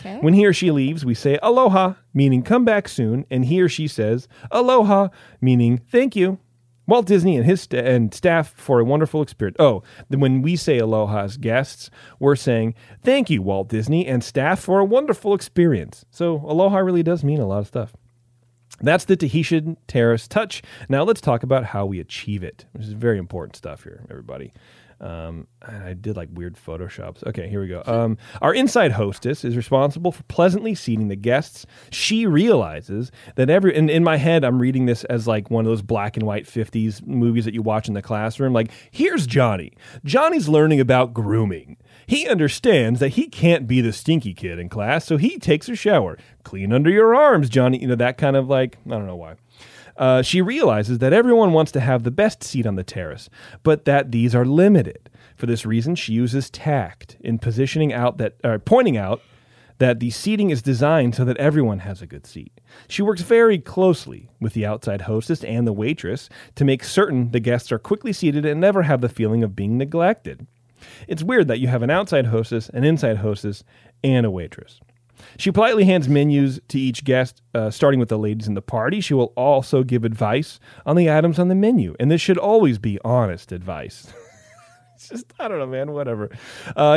Okay. When he or she leaves, we say aloha, meaning come back soon, and he or she says aloha, meaning thank you. Walt Disney and his staff for a wonderful experience. Oh, when we say aloha as guests, we're saying, thank you, Walt Disney and staff for a wonderful experience. So aloha really does mean a lot of stuff. That's the Tahitian Terrace Touch. Now let's talk about how we achieve it, which is very important stuff here, everybody. And I did like weird Photoshops. Okay, here we go. Our inside hostess is responsible for pleasantly seating the guests. She realizes that in my head, I'm reading this as like one of those black and white 50s movies that you watch in the classroom. Like, here's Johnny. Johnny's learning about grooming. He understands that he can't be the stinky kid in class, so he takes a shower. Clean under your arms, Johnny. You know, that kind of like, I don't know why. She realizes that everyone wants to have the best seat on the terrace, but that these are limited. For this reason, she uses tact in pointing out that the seating is designed so that everyone has a good seat. She works very closely with the outside hostess and the waitress to make certain the guests are quickly seated and never have the feeling of being neglected. It's weird that you have an outside hostess, an inside hostess, and a waitress. She politely hands menus to each guest, starting with the ladies in the party. She will also give advice on the items on the menu, and this should always be honest advice. It's just, I don't know, man, whatever.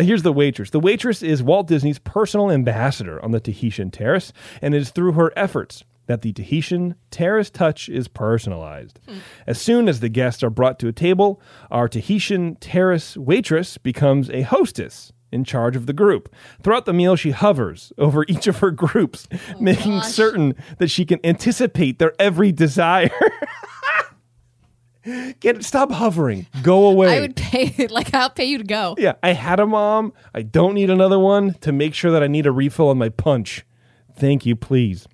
Here's the waitress. The waitress is Walt Disney's personal ambassador on the Tahitian Terrace, and it is through her efforts that the Tahitian Terrace Touch is personalized. As soon as the guests are brought to a table, our Tahitian Terrace waitress becomes a hostess in charge of the group. Throughout the meal, she hovers over each of her groups, certain that she can anticipate their every desire. Stop hovering. Go away. I would pay, I'll pay you to go. Yeah, I had a mom. I don't need another one to make sure that I need a refill on my punch. Thank you, please.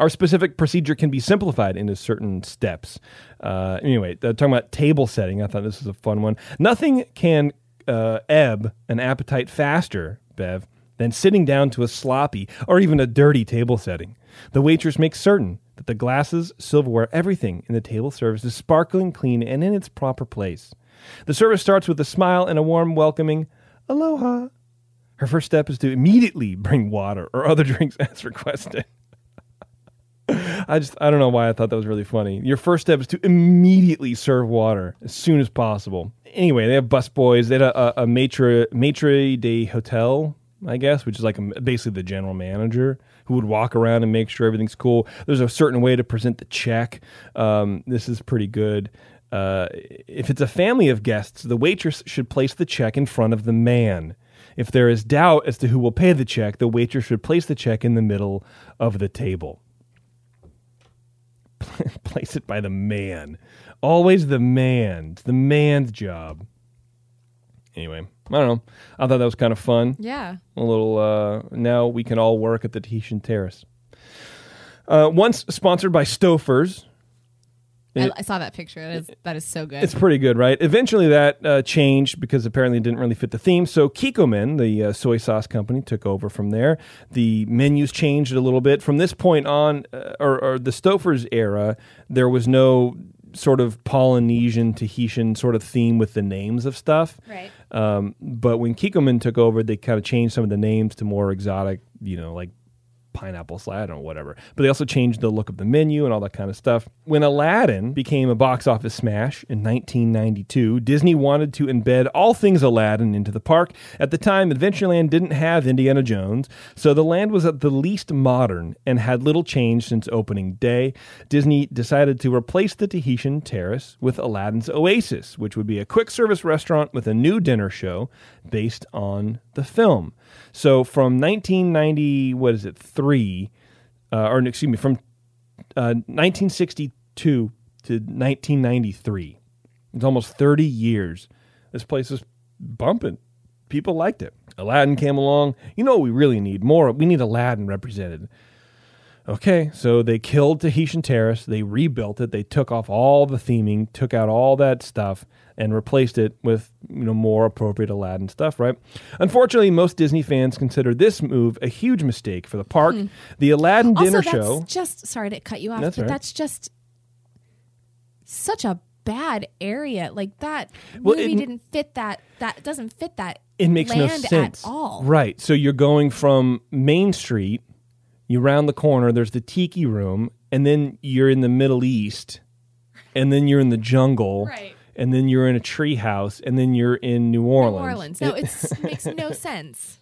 Our specific procedure can be simplified into certain steps. Talking about table setting, I thought this was a fun one. Nothing can ebb an appetite faster, Bev, than sitting down to a sloppy or even a dirty table setting. The waitress makes certain that the glasses, silverware, everything in the table service is sparkling clean and in its proper place. The service starts with a smile and a warm, welcoming aloha. Her first step is to immediately bring water or other drinks as requested. I don't know why I thought that was really funny. Your first step is to immediately serve water as soon as possible. Anyway, they have busboys. They had a maitre d'hotel, I guess, which is basically the general manager who would walk around and make sure everything's cool. There's a certain way to present the check. This is pretty good. If it's a family of guests, the waitress should place the check in front of the man. If there is doubt as to who will pay the check, the waitress should place the check in the middle of the table. Place it by the man. Always the man. It's the man's job. Anyway, I don't know. I thought that was kind of fun. Yeah. A little, now we can all work at the Tahitian Terrace. Once sponsored by Stouffer's. I saw that picture. That is so good. It's pretty good, right? Eventually that changed because apparently it didn't really fit the theme. So Kikkoman, the soy sauce company, took over from there. The menus changed a little bit. From this point on, or the Stouffer's era, there was no sort of Polynesian, Tahitian sort of theme with the names of stuff. Right. But when Kikkoman took over, they kind of changed some of the names to more exotic, like pineapple slide or whatever. But they also changed the look of the menu and all that kind of stuff. When Aladdin became a box office smash in 1992, Disney wanted to embed all things Aladdin into the park. At the time, Adventureland didn't have Indiana Jones, so the land was at the least modern and had little change since opening day. Disney decided to replace the Tahitian Terrace with Aladdin's Oasis, which would be a quick service restaurant with a new dinner show based on the film. So from 1962 to 1993, it's almost 30 years. This place is bumping. people liked it. Aladdin came along. You know what we really need? More. We need Aladdin represented. Okay, so they killed Tahitian Terrace. They rebuilt it. They took off all the theming, took out all that stuff, and replaced it with, you know, more appropriate Aladdin stuff, right? Unfortunately, most Disney fans consider this move a huge mistake for the park. The Aladdin dinner show... just... Sorry to cut you off, but that's just such a bad area. Like, that movie didn't fit that... That doesn't fit that It makes land no sense. At all. Right, so you're going from Main Street... You round the corner, there's the Tiki Room, and then you're in the Middle East, and then you're in the jungle, right. And then you're in a treehouse, and then you're in New Orleans. No, it makes no sense.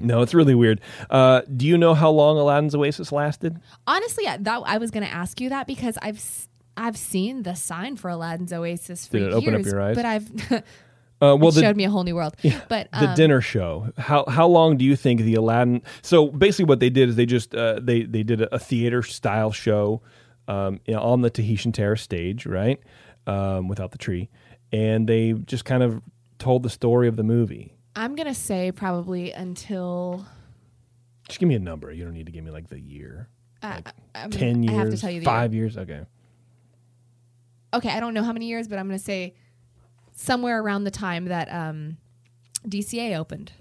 No, it's really weird. Do you know how long Aladdin's Oasis lasted? Honestly, I was going to ask you that because I've seen the sign for Aladdin's Oasis for years. Did it open up your eyes? But I've... it showed me a whole new world. Yeah, but the dinner show. How long do you think the Aladdin? So basically, what they did is they just they did a theater style show on the Tahitian Terrace stage, right? Without the tree, and they just kind of told the story of the movie. I'm gonna say probably until. Just give me a number. You don't need to give me like the year. 10 years. I have to tell you the 5 years. Okay. Okay, I don't know how many years, but I'm gonna say. Somewhere around the time that DCA opened.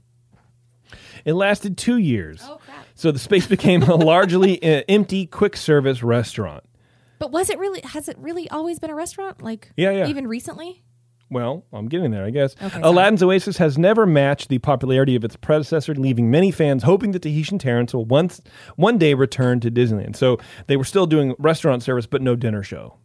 It lasted 2 years. Oh, crap. So the space became a largely empty quick service restaurant. But has it really always been a restaurant? Like, yeah. Even recently? Well, I'm getting there, I guess. Okay, Aladdin's Oasis has never matched the popularity of its predecessor, leaving many fans hoping that Tahitian Terrace will one day return to Disneyland. So they were still doing restaurant service, but no dinner show.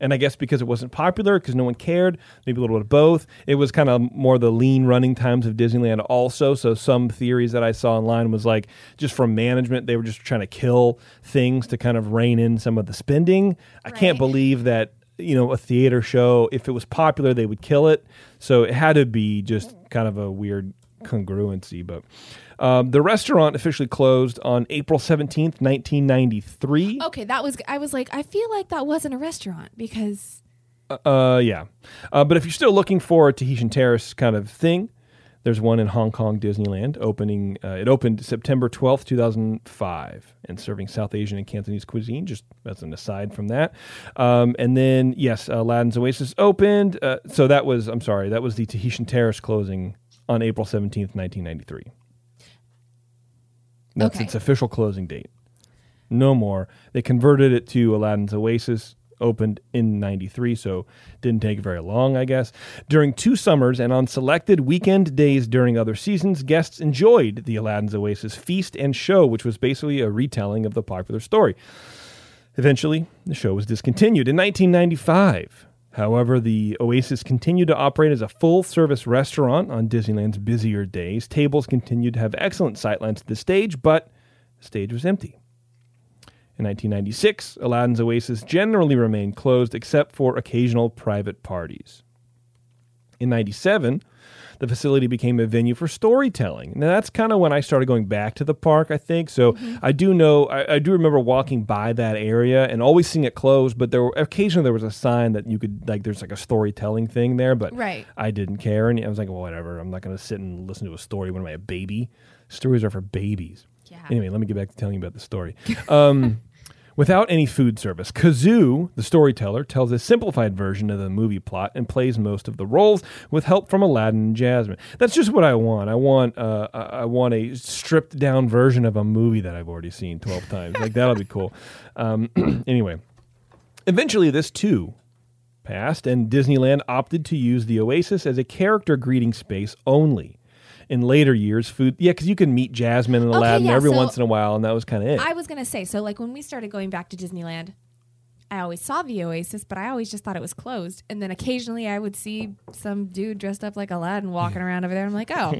And I guess because it wasn't popular, because no one cared, maybe a little bit of both. It was kind of more the lean running times of Disneyland also. So some theories that I saw online was like just from management, they were just trying to kill things to kind of rein in some of the spending. I can't believe that, you know, a theater show, if it was popular, they would kill it. So it had to be just kind of a weird congruency. But the restaurant officially closed on April 17th, 1993. Okay, I was like, I feel like that wasn't a restaurant because... yeah. But if you're still looking for a Tahitian Terrace kind of thing, there's one in Hong Kong Disneyland. It opened September 12th, 2005 and serving South Asian and Cantonese cuisine, just as an aside from that. And then, yes, Aladdin's Oasis opened. So that was the Tahitian Terrace closing on April 17th, 1993. That's its official closing date. No more. They converted it to Aladdin's Oasis, opened in 93, so didn't take very long, I guess. During two summers and on selected weekend days during other seasons, guests enjoyed the Aladdin's Oasis feast and show, which was basically a retelling of the popular story. Eventually, the show was discontinued in 1995. However, the Oasis continued to operate as a full-service restaurant on Disneyland's busier days. Tables continued to have excellent sightlines to the stage, but the stage was empty. In 1996, Aladdin's Oasis generally remained closed except for occasional private parties. In 1997, the facility became a venue for storytelling. Now, that's kind of when I started going back to the park, I think. So I do remember walking by that area and always seeing it closed, but occasionally there was a sign that you could, like, there's like a storytelling thing there, but I didn't care. And I was like, well, whatever. I'm not going to sit and listen to a story when I'm a baby. Stories are for babies. Yeah. Anyway, let me get back to telling you about the story. Without any food service, Kazoo, the storyteller, tells a simplified version of the movie plot and plays most of the roles with help from Aladdin and Jasmine. That's just what I want. I want a stripped down version of a movie that I've already seen 12 times. Like, that'll be cool. Anyway, eventually this too passed, and Disneyland opted to use the Oasis as a character greeting space only. In later years, because you can meet Jasmine and Aladdin every once in a while, and that was kind of it. I was going to say, so like when we started going back to Disneyland, I always saw the Oasis, but I always just thought it was closed. And then occasionally I would see some dude dressed up like Aladdin walking around over there. I'm like, oh.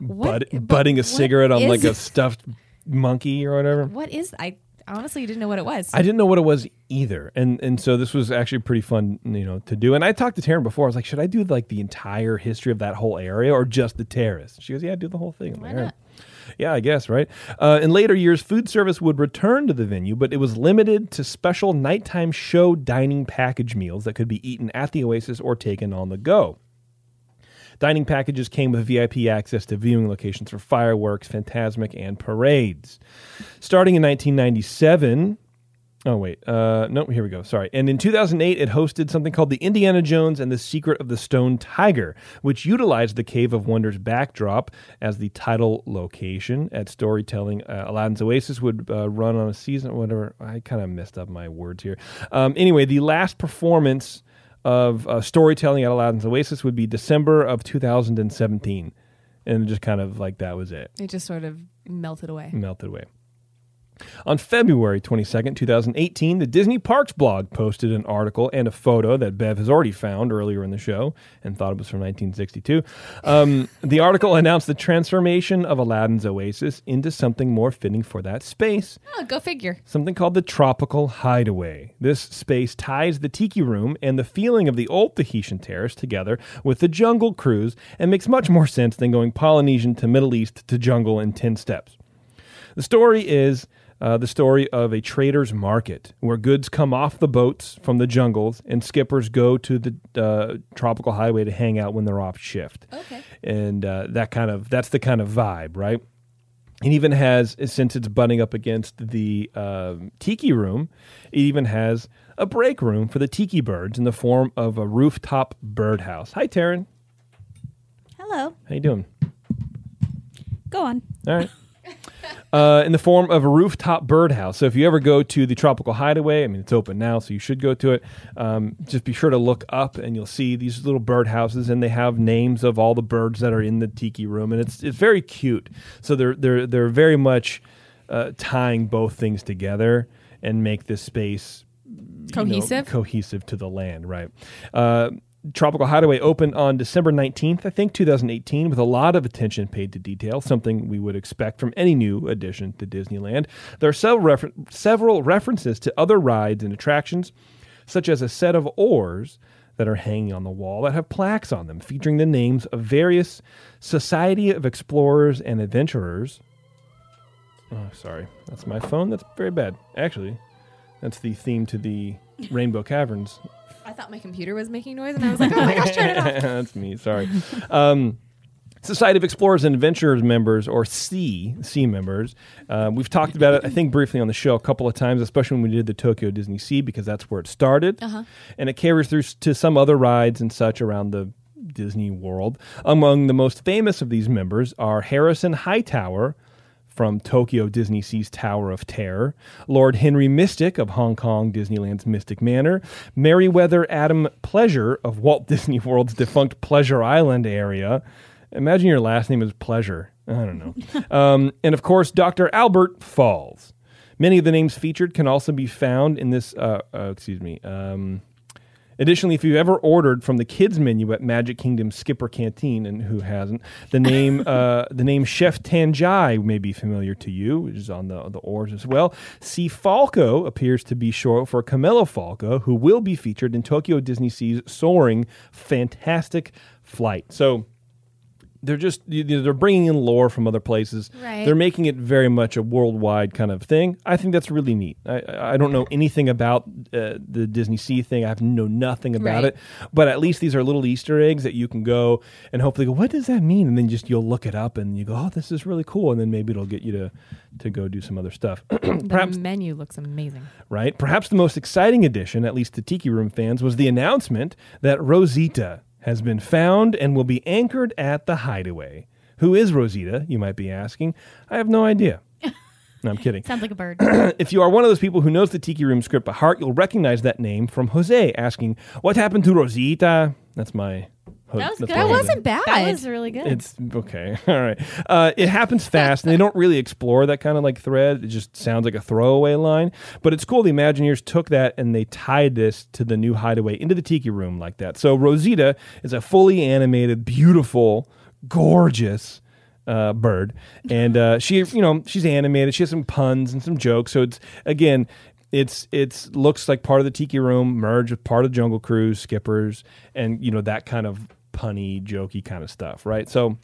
Butting a cigarette on like a stuffed monkey or whatever. What is... I honestly didn't know what it was. I didn't know what it was either. And so this was actually pretty fun, you know, to do. And I talked to Taryn before. I was like, should I do like the entire history of that whole area or just the terrace? She goes, yeah, do the whole thing. I'm like, all right. Yeah, I guess, right? In later years, food service would return to the venue, but it was limited to special nighttime show dining package meals that could be eaten at the Oasis or taken on the go. Dining packages came with VIP access to viewing locations for fireworks, Fantasmic, and parades. Starting in 1997... Oh, wait. No, here we go. Sorry. And in 2008, it hosted something called the Indiana Jones and the Secret of the Stone Tiger, which utilized the Cave of Wonders backdrop as the title location at storytelling. Aladdin's Oasis would run on a season, whatever. I kind of messed up my words here. Anyway, the last performance of storytelling at Aladdin's Oasis would be December of 2017. And just kind of like that was it. It just sort of melted away. Melted away. On February 22nd, 2018, the Disney Parks blog posted an article and a photo that Bev has already found earlier in the show and thought it was from 1962. The article announced the transformation of Aladdin's Oasis into something more fitting for that space. Oh, go figure. Something called the Tropical Hideaway. This space ties the Tiki Room and the feeling of the old Tahitian Terrace together with the Jungle Cruise and makes much more sense than going Polynesian to Middle East to jungle in 10 steps. The story is... the story of a trader's market where goods come off the boats from the jungles and skippers go to the tropical highway to hang out when they're off shift. Okay. And that's the kind of vibe, right? It even has, since it's butting up against the tiki room, it even has a break room for the tiki birds in the form of a rooftop birdhouse. Hi, Taryn. Hello. How you doing? Go on. All right. In the form of a rooftop birdhouse. So if you ever go to the Tropical Hideaway, I mean, it's open now, so you should go to it. Just be sure to look up, and you'll see these little birdhouses, and they have names of all the birds that are in the tiki room, and it's very cute. So they're very much tying both things together and make this space cohesive to the land, right? Tropical Hideaway opened on December 19th, I think, 2018, with a lot of attention paid to detail, something we would expect from any new addition to Disneyland. There are several references to other rides and attractions, such as a set of oars that are hanging on the wall that have plaques on them featuring the names of various Society of Explorers and Adventurers. Oh, sorry. That's my phone. That's very bad. Actually, that's the theme to the Rainbow Caverns. I thought my computer was making noise, and I was like, oh my gosh, turn it off. That's me, sorry. Society of Explorers and Adventurers members, or C members, we've talked about it, I think, briefly on the show a couple of times, especially when we did the Tokyo Disney Sea, because that's where it started. Uh-huh. And it carries through to some other rides and such around the Disney world. Among the most famous of these members are Harrison Hightower, from Tokyo Disney Sea's Tower of Terror, Lord Henry Mystic of Hong Kong Disneyland's Mystic Manor, Meriwether Adam Pleasure of Walt Disney World's defunct Pleasure Island area. Imagine your last name is Pleasure. I don't know. And of course, Dr. Albert Falls. Many of the names featured can also be found in this, additionally, if you've ever ordered from the kids menu at Magic Kingdom Skipper Canteen, and who hasn't, the name Chef Tanjai may be familiar to you, which is on the oars as well. C. Falco appears to be short for Camillo Falco, who will be featured in Tokyo Disney Sea's Soaring Fantastic Flight. So they're just they're bringing in lore from other places. Right. They're making it very much a worldwide kind of thing. I think that's really neat. I don't know anything about the Disney Sea thing. I know nothing about it. But at least these are little Easter eggs that you can go and hopefully go, what does that mean? And then you'll look it up and you go, oh, this is really cool. And then maybe it'll get you to go do some other stuff. The menu looks amazing. Right? Perhaps the most exciting addition, at least to Tiki Room fans, was the announcement that Rosita has been found and will be anchored at the hideaway. Who is Rosita, you might be asking? I have no idea. No, I'm kidding. Sounds like a bird. If you are one of those people who knows the Tiki Room script by heart, you'll recognize that name from Jose asking, what happened to Rosita? That's my... That was good. That wasn't bad. That was really good. It's okay. All right. It happens fast, and they don't really explore that kind of like thread. It just sounds like a throwaway line. But it's cool. The Imagineers took that, and they tied this to the new hideaway into the Tiki Room like that. So Rosita is a fully animated, beautiful, gorgeous bird. And she's animated. She has some puns and some jokes. So it's, again... It's looks like part of the Tiki Room merged with part of Jungle Cruise, Skippers, and that kind of punny, jokey kind of stuff, right? So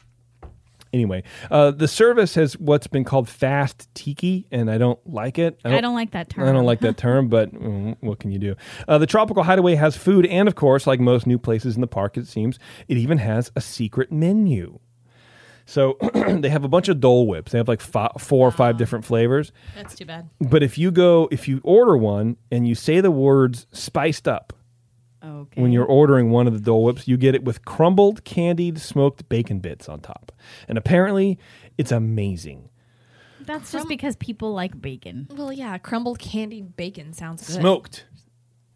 Anyway, the service has what's been called fast tiki, and I don't like it. I don't like that term. I don't like that term, but what can you do? The Tropical Hideaway has food, and of course, like most new places in the park, it seems, it even has a secret menu. So they have a bunch of Dole Whips. They have like four or five different flavors. That's too bad. But if you order one and you say the words spiced up, okay, when you're ordering one of the Dole Whips, you get it with crumbled, candied, smoked bacon bits on top. And apparently, it's amazing. That's just because people like bacon. Well, yeah, crumbled, candied bacon sounds good. Smoked.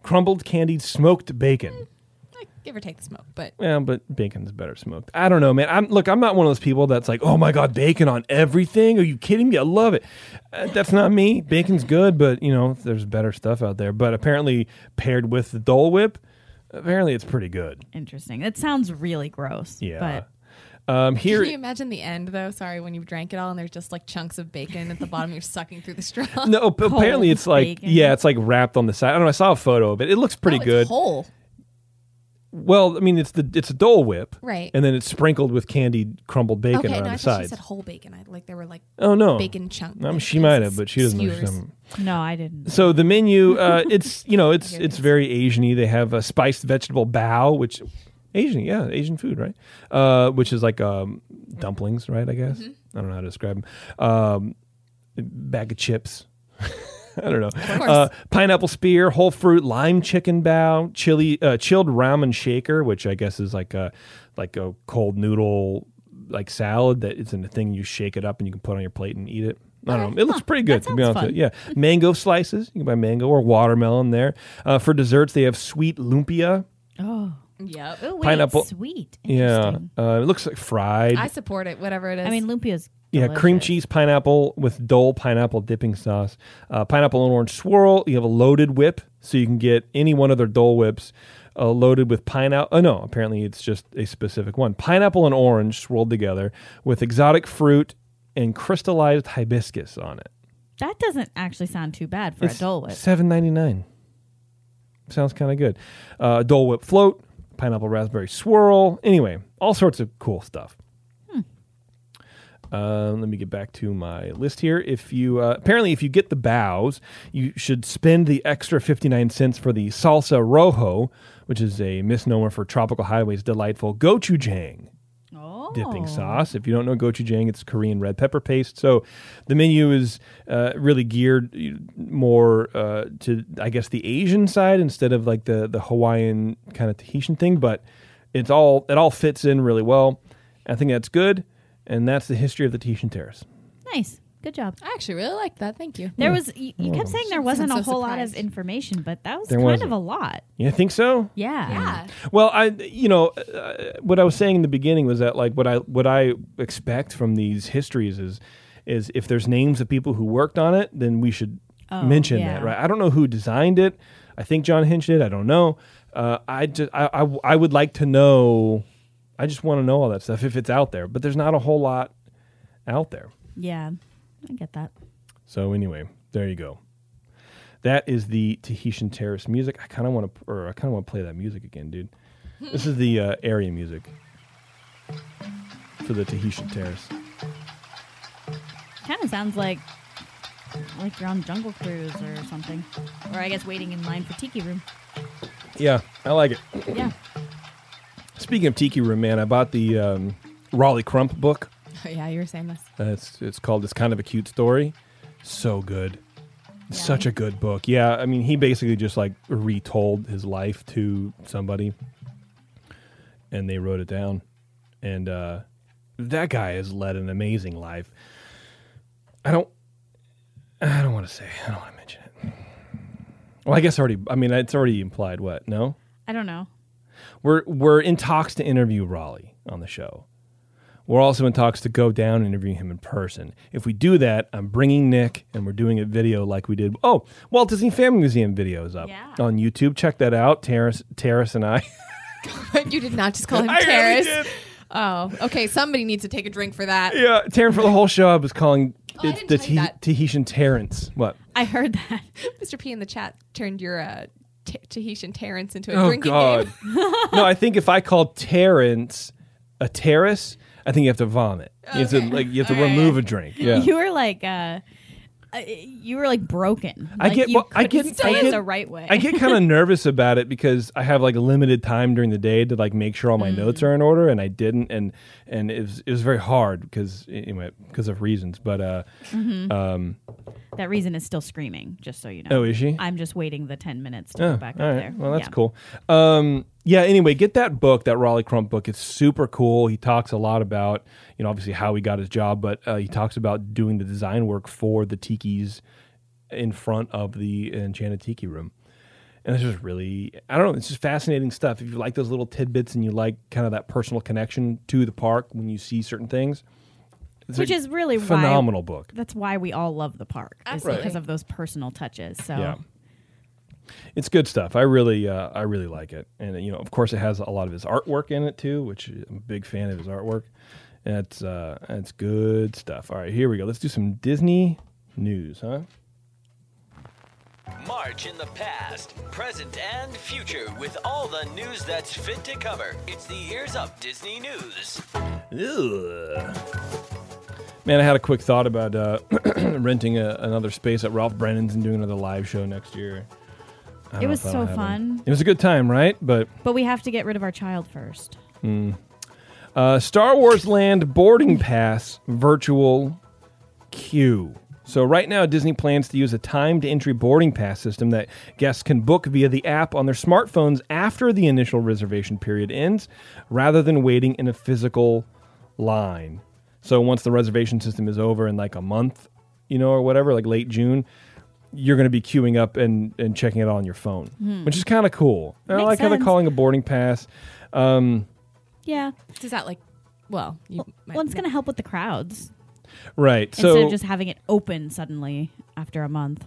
Crumbled, candied, smoked bacon. Give or take the smoke, but yeah, but bacon's better smoked. I don't know, man. I'm not one of those people that's like, oh my god, bacon on everything. Are you kidding me? I love it. That's not me. Bacon's good, but you know, there's better stuff out there. But apparently, paired with the Dole Whip, apparently it's pretty good. Interesting. That sounds really gross. Yeah. But can you imagine the end though? Sorry, when you drank it all and there's just like chunks of bacon at the bottom. You're sucking through the straw. No, but apparently it's like bacon. Yeah, it's like wrapped on the side. I don't know. I saw a photo of it. It looks pretty good. It's whole. Well, I mean, it's a Dole Whip, right? And then it's sprinkled with candied, crumbled bacon around the sides. She said whole bacon. Bacon chunks. She might have, but she doesn't know some. No, I didn't. So the menu, it's very Asian-y. They have a spiced vegetable bao, which Asian food, right? Which is like dumplings, right? I guess I don't know how to describe them. Bag of chips. I don't know. Pineapple spear, whole fruit, lime chicken bao, chilled ramen shaker, which I guess is like a cold noodle like salad that it's in a thing. You shake it up and you can put it on your plate and eat it. I don't know. It looks pretty good, to be honest with you. Yeah. Mango slices. You can buy mango or watermelon there. For desserts, they have sweet lumpia. Oh. Yeah. Ooh, pineapple. It's sweet. Yeah. It looks like fried. I support it, whatever it is. I mean, lumpia's delicious. Yeah, cream cheese pineapple with Dole pineapple dipping sauce. Pineapple and orange swirl. You have a loaded whip, so you can get any one of their Dole Whips loaded with pineapple. Oh, no, apparently it's just a specific one. Pineapple and orange swirled together with exotic fruit and crystallized hibiscus on it. That doesn't actually sound too bad for a Dole Whip. $7.99. Sounds kind of good. Dole Whip float, pineapple raspberry swirl. Anyway, all sorts of cool stuff. Let me get back to my list here. If you get the bows, you should spend the extra 59 cents for the salsa rojo, which is a misnomer for Tropical Hideaway's delightful gochujang dipping sauce. If you don't know gochujang, it's Korean red pepper paste. So the menu is really geared more to, I guess, the Asian side instead of like the Hawaiian kind of Tahitian thing. But it all fits in really well. I think that's good. And that's the history of the Tahitian Terrace. Nice. Good job. I actually really liked that. Thank you. There was you kept saying there wasn't a whole lot of information, but that was kind of a lot. You think so? Yeah. Well, what I was saying in the beginning was that like what I expect from these histories is if there's names of people who worked on it, then we should mention that, right? I don't know who designed it. I think John Hinch did. I don't know. I would like to know. I just want to know all that stuff if it's out there, but there's not a whole lot out there. Yeah, I get that. So anyway, there you go. That is the Tahitian Terrace music. I kind of want to play that music again, dude. This is the area music for the Tahitian Terrace. Kind of sounds like you're on Jungle Cruise or something, or I guess waiting in line for Tiki Room. Yeah, I like it. Yeah. Speaking of Tiki Room, man, I bought the Raleigh Crump book. Oh, yeah, you were saying this. It's called It's Kind of a Cute Story. So good. Yeah. Such a good book. Yeah, I mean, he basically just like retold his life to somebody, and they wrote it down. And that guy has led an amazing life. I don't want to say. I don't want to mention it. Well, I guess already. I mean, it's already implied. What? No? I don't know. We're in talks to interview Raleigh on the show. We're also in talks to go down and interview him in person. If we do that, I'm bringing Nick, and we're doing a video like we did. Oh, Walt Disney Family Museum videos up on YouTube. Check that out. Terrace and I. You did not just call him Terrace. Really did. Oh, okay. Somebody needs to take a drink for that. Yeah, Terrence for the whole show. I was calling it's the Tahitian Terrace. What? I heard that. Mr. P in the chat turned your... Tahitian Terrace into a drinking game. No, I think if I called Terrace a terrace, I think you have to vomit. Okay. You have to remove a drink. Yeah. You were like broken. I get kind of nervous about it because I have like limited time during the day to like make sure all my notes are in order, and I didn't, and it was very hard because anyway because of reasons. But that reason is still screaming, just so you know. Oh, is she? I'm just waiting the 10 minutes to go back up there. Well, that's cool. Yeah, anyway, get that book, that Raleigh Crump book. It's super cool. He talks a lot about, you know, obviously how he got his job, but he talks about doing the design work for the tikis in front of the Enchanted Tiki Room. And it's just really, I don't know, it's just fascinating stuff. If you like those little tidbits and you like kind of that personal connection to the park when you see certain things. Which is really phenomenal book. That's why we all love the park. Absolutely. Because of those personal touches. So. Yeah. It's good stuff. I really like it, and you know, of course, it has a lot of his artwork in it too, which I'm a big fan of his artwork. And it's good stuff. All right, here we go. Let's do some Disney news, huh? March in the past, present, and future with all the news that's fit to cover. It's the Ears Up Disney News. Ugh. Man, I had a quick thought about renting another space at Ralph Brennan's and doing another live show next year. It was so fun. It was a good time, right? But we have to get rid of our child first. Star Wars Land boarding pass virtual queue. So right now, Disney plans to use a timed entry boarding pass system that guests can book via the app on their smartphones after the initial reservation period ends, rather than waiting in a physical line. So once the reservation system is over in like a month, you know, or whatever, like late June, you're going to be queuing up and checking it on your phone, which is kind of cool. I like how they're calling a boarding pass. Yeah. Does that like, it's going to help with the crowds. Right. Instead of just having it open suddenly after a month.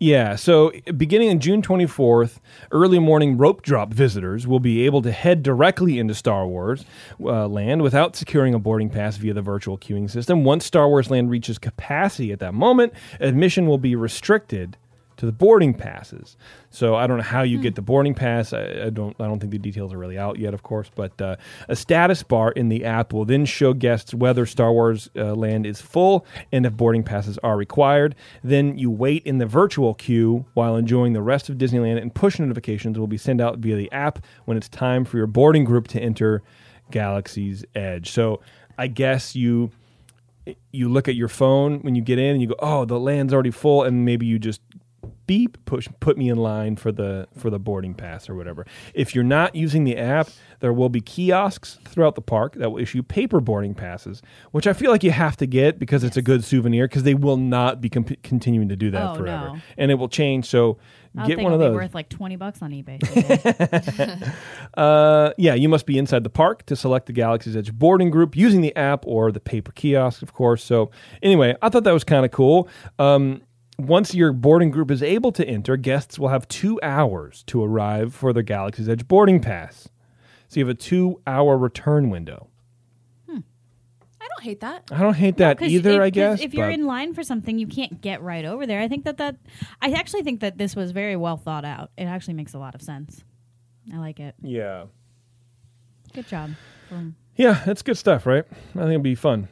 Yeah, so beginning on June 24th, early morning rope drop visitors will be able to head directly into Star Wars Land without securing a boarding pass via the virtual queuing system. Once Star Wars Land reaches capacity at that moment, admission will be restricted to the boarding passes. So I don't know how you get the boarding pass. I don't think the details are really out yet, of course, but a status bar in the app will then show guests whether Star Wars Land is full and if boarding passes are required. Then you wait in the virtual queue while enjoying the rest of Disneyland, and push notifications will be sent out via the app when it's time for your boarding group to enter Galaxy's Edge. So I guess you look at your phone when you get in and you go, oh, the land's already full, and maybe you just beep, put me in line for the boarding pass or whatever. If you're not using the app, there will be kiosks throughout the park that will issue paper boarding passes, which I feel like you have to get because it's a good souvenir, because they will not be continuing to do that forever. No. And it will change, so get one of those. It'll be worth like $20 on eBay. You must be inside the park to select the Galaxy's Edge boarding group using the app or the paper kiosk, of course. So anyway, I thought that was kind of cool. Once your boarding group is able to enter, guests will have 2 hours to arrive for their Galaxy's Edge boarding pass. So you have a 2-hour return window. I don't hate that. I don't hate that either, I guess. If you're in line for something, you can't get right over there. I actually think that this was very well thought out. It actually makes a lot of sense. I like it. Yeah. Good job. Yeah, that's good stuff, right? I think it'll be fun.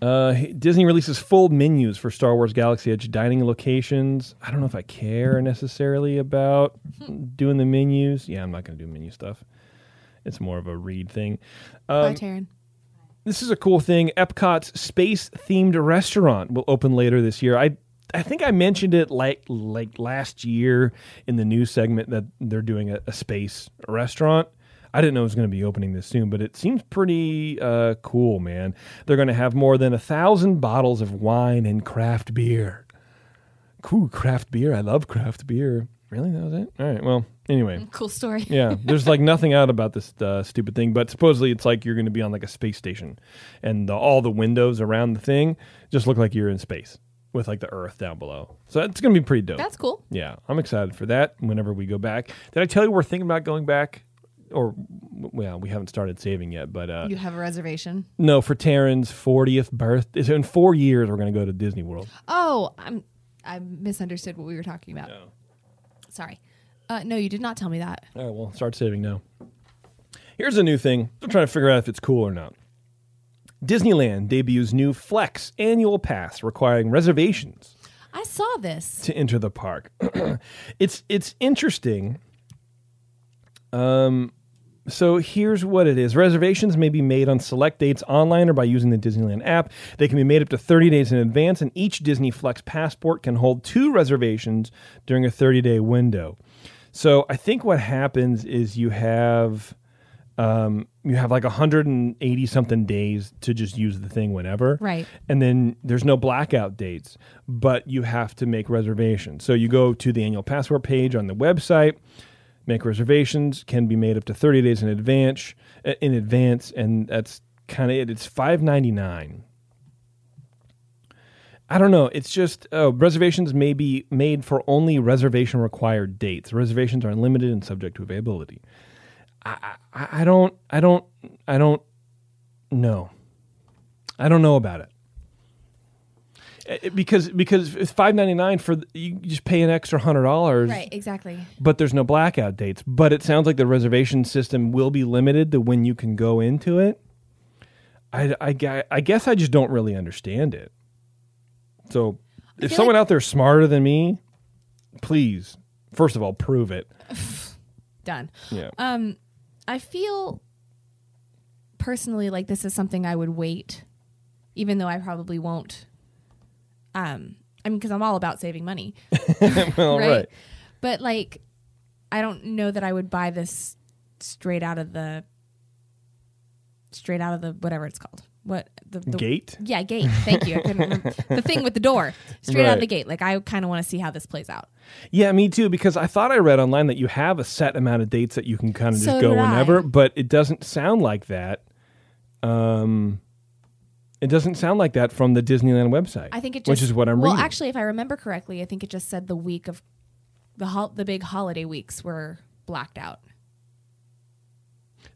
Disney releases full menus for Star Wars Galaxy Edge dining locations. I don't know if I care necessarily about doing the menus. Yeah, I'm not going to do menu stuff. It's more of a read thing. Bye, Taryn. This is a cool thing. Epcot's space-themed restaurant will open later this year. I think I mentioned it like last year in the news segment that they're doing a space restaurant. I didn't know it was going to be opening this soon, but it seems pretty cool, man. They're going to have more than 1,000 bottles of wine and craft beer. Cool, craft beer. I love craft beer. Really? That was it? All right. Well, anyway. Cool story. Yeah. There's like nothing out about this stupid thing, but supposedly it's like you're going to be on like a space station, and all the windows around the thing just look like you're in space with like the Earth down below. So it's going to be pretty dope. That's cool. Yeah. I'm excited for that whenever we go back. Did I tell you we're thinking about going back? Or, well, we haven't started saving yet, but... you have a reservation? No, for Taryn's 40th birthday. So in 4 years, we're going to go to Disney World. Oh, I misunderstood what we were talking about. No. Sorry. No, you did not tell me that. All right, well, start saving now. Here's a new thing. I'm trying to figure out if it's cool or not. Disneyland debuts new Flex annual pass requiring reservations. I saw this. To enter the park. It's interesting. So here's what it is. Reservations may be made on select dates online or by using the Disneyland app. They can be made up to 30 days in advance, and each Disney Flex passport can hold 2 reservations during a 30-day window. So I think what happens is you have like 180-something days to just use the thing whenever. Right. And then there's no blackout dates, but you have to make reservations. So you go to the annual passport page on the website. Make reservations can be made up to 30 days in advance. And that's kind of it. It's $5.99. I don't know. It's just reservations may be made for only reservation required dates. Reservations are unlimited and subject to availability. I don't know. I don't know about it. Because it's $5.99 for you just pay an extra $100, right? Exactly. But there's no blackout dates. But it sounds like the reservation system will be limited to when you can go into it. I guess I just don't really understand it. So if someone out there is smarter than me, please first of all prove it. Done. Yeah. I feel personally like this is something I would wait, even though I probably won't. I mean, because I'm all about saving money. Well, right? But like, I don't know that I would buy this straight out of the whatever it's called. What the gate? Yeah, gate. Thank you. I couldn't remember. The thing with the door straight out of the gate. Like, I kind of want to see how this plays out. Yeah, me too. Because I thought I read online that you have a set amount of dates that you can kind of just go whenever, but it doesn't sound like that. It doesn't sound like that from the Disneyland website, I think it just, which is what I'm reading. Well, actually, if I remember correctly, I think it just said the week of the big holiday weeks were blacked out.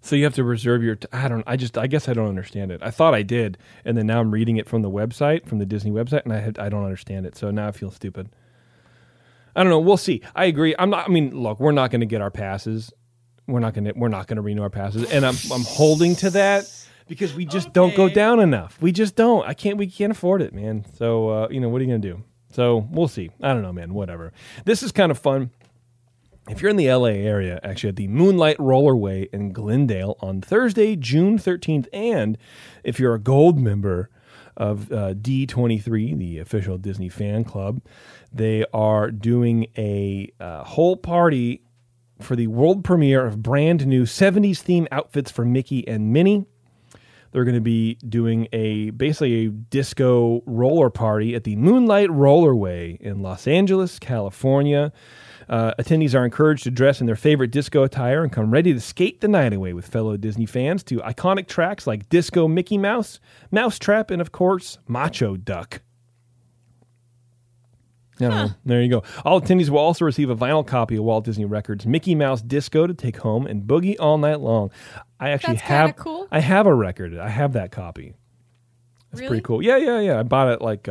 So you have to reserve your... I guess I don't understand it. I thought I did, and then now I'm reading it from the website, from the Disney website, and I don't understand it, so now I feel stupid. I don't know. We'll see. I agree. Look, we're not going to get our passes. We're not going to renew our passes, and I'm holding to that. Because we just don't go down enough. We just don't. We can't afford it, man. So, what are you going to do? So, we'll see. I don't know, man. Whatever. This is kind of fun. If you're in the LA area, actually, at the Moonlight Rollerway in Glendale on Thursday, June 13th. And if you're a gold member of D23, the official Disney fan club, they are doing a whole party for the world premiere of brand new 70s themed outfits for Mickey and Minnie. They're going to be doing basically a disco roller party at the Moonlight Rollerway in Los Angeles, California. Attendees are encouraged to dress in their favorite disco attire and come ready to skate the night away with fellow Disney fans to iconic tracks like Disco Mickey Mouse, Mousetrap, and, of course, Macho Duck. There you go. All attendees will also receive a vinyl copy of Walt Disney Records' Mickey Mouse Disco to take home and boogie all night long. That's have cool. I have a record. I have that copy. That's really? Pretty cool. Yeah. I bought it like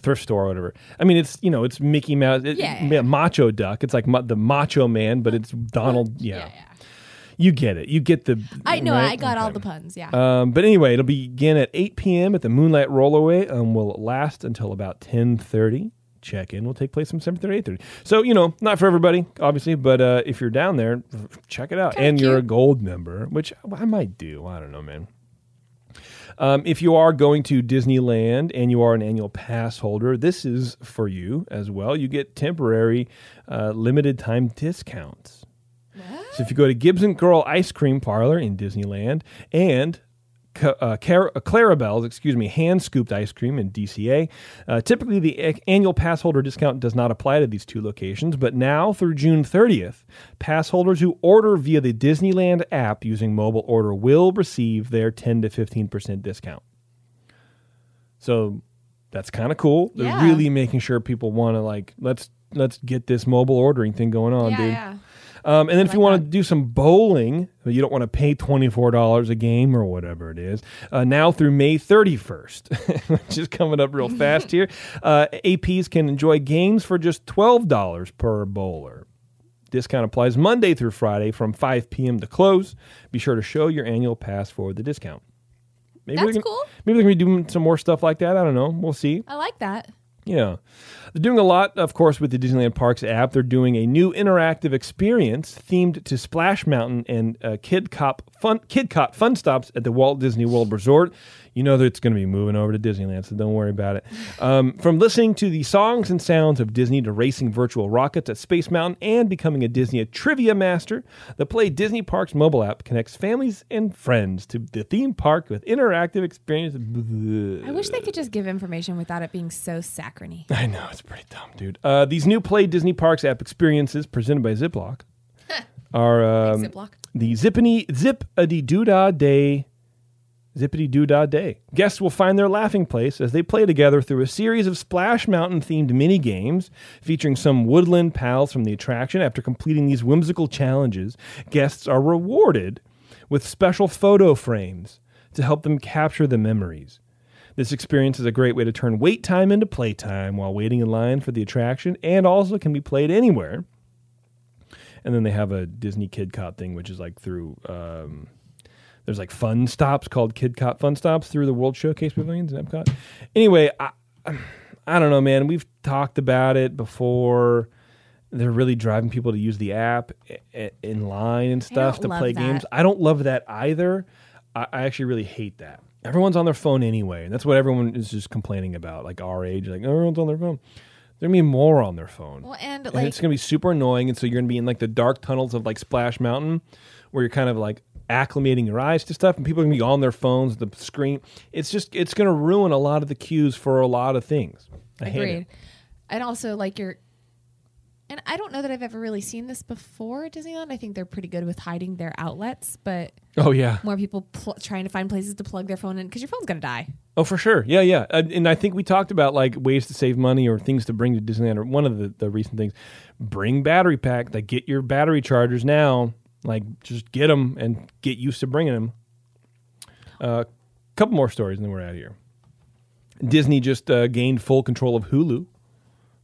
thrift store or whatever. I mean, it's it's Mickey Mouse. Macho Duck. It's like the Macho Man, but it's Donald. Yeah. You get it. You get the... I know. Right? I got all the puns, yeah. But anyway, it'll begin at 8 p.m. at the Moonlight Rollerway and will last until about 10:30. Check-in will take place from 7:30 to 8:30. So, not for everybody, obviously, but if you're down there, check it out. And you're a gold member, which I might do. I don't know, man. If you are going to Disneyland and you are an annual pass holder, this is for you as well. You get temporary limited time discounts. What? So if you go to Gibbs & Girl Ice Cream Parlor in Disneyland and... Clarabelle's, hand-scooped ice cream in DCA. Typically, the annual pass holder discount does not apply to these two locations, but now through June 30th, pass holders who order via the Disneyland app using mobile order will receive their 10 to 15% discount. So that's kind of cool. They're really making sure people want to let's get this mobile ordering thing going on, dude. Yeah. And then if you want to do some bowling, but you don't want to pay $24 a game or whatever it is, now through May 31st, which is coming up real fast here, APs can enjoy games for just $12 per bowler. Discount applies Monday through Friday from 5 p.m. to close. Be sure to show your annual pass for the discount. That's cool. Maybe they're going to be doing some more stuff like that. I don't know. We'll see. I like that. Yeah. They're doing a lot, of course, with the Disneyland Parks app. They're doing a new interactive experience themed to Splash Mountain and Kid Cop Fun Stops at the Walt Disney World Resort. You know that it's going to be moving over to Disneyland, so don't worry about it. From listening to the songs and sounds of Disney to racing virtual rockets at Space Mountain and becoming a Disney trivia master, the Play Disney Parks mobile app connects families and friends to the theme park with interactive experience. I wish they could just give information without it being so saccharine. I know, it's pretty dumb, dude. These new Play Disney Parks app experiences presented by Ziploc are the Zippity Doo Dah Day. Guests will find their laughing place as they play together through a series of Splash Mountain-themed mini-games featuring some woodland pals from the attraction. After completing these whimsical challenges, guests are rewarded with special photo frames to help them capture the memories. This experience is a great way to turn wait time into playtime while waiting in line for the attraction, and also can be played anywhere. And then they have a Disney Kid Cop thing, which is like through... there's like fun stops called Kid Cop Fun Stops through the World Showcase Pavilions in Epcot. Anyway, I don't know, man. We've talked about it before. They're really driving people to use the app in line and stuff to play games. I don't love that either. I actually really hate that. Everyone's on their phone anyway, and that's what everyone is just complaining about. Like our age, like everyone's on their phone. There's going to be more on their phone. Well, and like, it's going to be super annoying, and so you're going to be in like the dark tunnels of like Splash Mountain where you're kind of like acclimating your eyes to stuff, and people are gonna be on their phones, the screen. It's gonna ruin a lot of the cues for a lot of things. Agreed. And also, like, and I don't know that I've ever really seen this before at Disneyland. I think they're pretty good with hiding their outlets, but more people trying to find places to plug their phone in because your phone's gonna die. Oh, for sure. Yeah, yeah. And I think we talked about like ways to save money or things to bring to Disneyland, or one of the recent things, bring battery pack. Like, get your battery chargers now. Like, just get them and get used to bringing them. A couple more stories and then we're out of here. Disney just gained full control of Hulu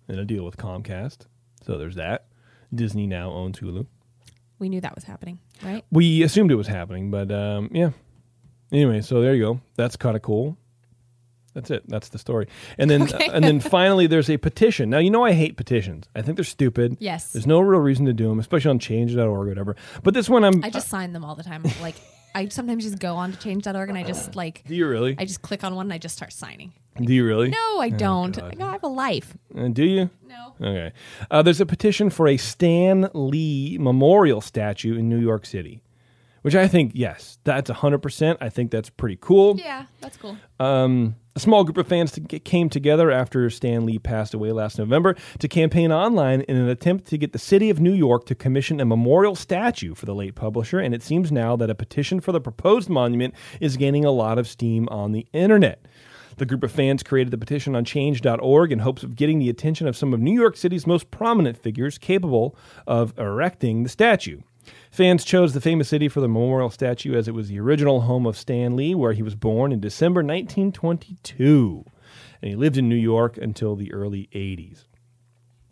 in a deal with Comcast. So there's that. Disney now owns Hulu. We knew that was happening, right? We assumed it was happening, but yeah. Anyway, so there you go. That's kind of cool. That's it. That's the story. And then and then finally, there's a petition. Now, you know I hate petitions. I think they're stupid. Yes. There's no real reason to do them, especially on change.org or whatever. But this one I just sign them all the time. Like, I sometimes just go on to change.org and I just like... Do you really? I just click on one and I just start signing. Do you really? No, I don't. I have a life. Do you? No. Okay. There's a petition for a Stan Lee memorial statue in New York City. Which I think, yes, that's 100%. I think that's pretty cool. Yeah, that's cool. A small group of fans came together after Stan Lee passed away last November to campaign online in an attempt to get the city of New York to commission a memorial statue for the late publisher, and it seems now that a petition for the proposed monument is gaining a lot of steam on the internet. The group of fans created the petition on change.org in hopes of getting the attention of some of New York City's most prominent figures capable of erecting the statue. Fans chose the famous city for the memorial statue as it was the original home of Stan Lee, where he was born in December 1922, and he lived in New York until the early 80s.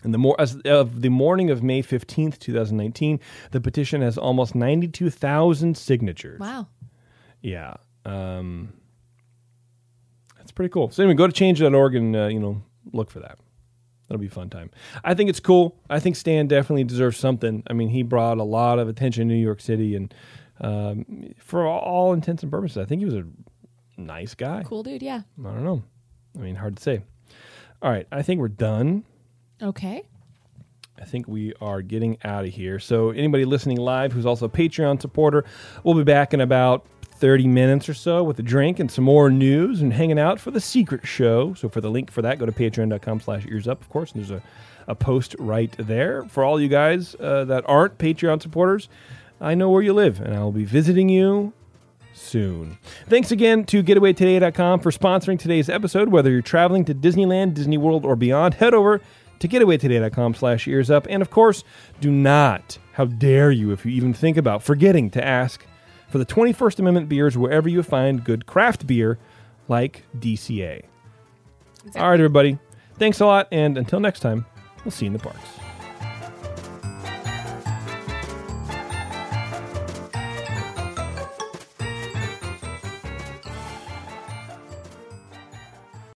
And as of the morning of May 15th, 2019, the petition has almost 92,000 signatures. Wow. Yeah. That's pretty cool. So anyway, go to change.org and look for that. That'll be a fun time. I think it's cool. I think Stan definitely deserves something. I mean, he brought a lot of attention to New York City, and for all intents and purposes, I think he was a nice guy. Cool dude, yeah. I don't know. I mean, hard to say. All right, I think we're done. Okay. I think we are getting out of here. So anybody listening live who's also a Patreon supporter, we'll be back in about 30 minutes or so with a drink and some more news and hanging out for the secret show. So for the link for that, go to patreon.com/earsup, of course. And there's a post right there. For all you guys that aren't Patreon supporters, I know where you live, and I'll be visiting you soon. Thanks again to getawaytoday.com for sponsoring today's episode. Whether you're traveling to Disneyland, Disney World, or beyond, head over to getawaytoday.com/earsup. And of course, do not, how dare you if you even think about forgetting to ask for the 21st Amendment beers wherever you find good craft beer like DCA. Exactly. All right, everybody. Thanks a lot, and until next time, we'll see you in the parks.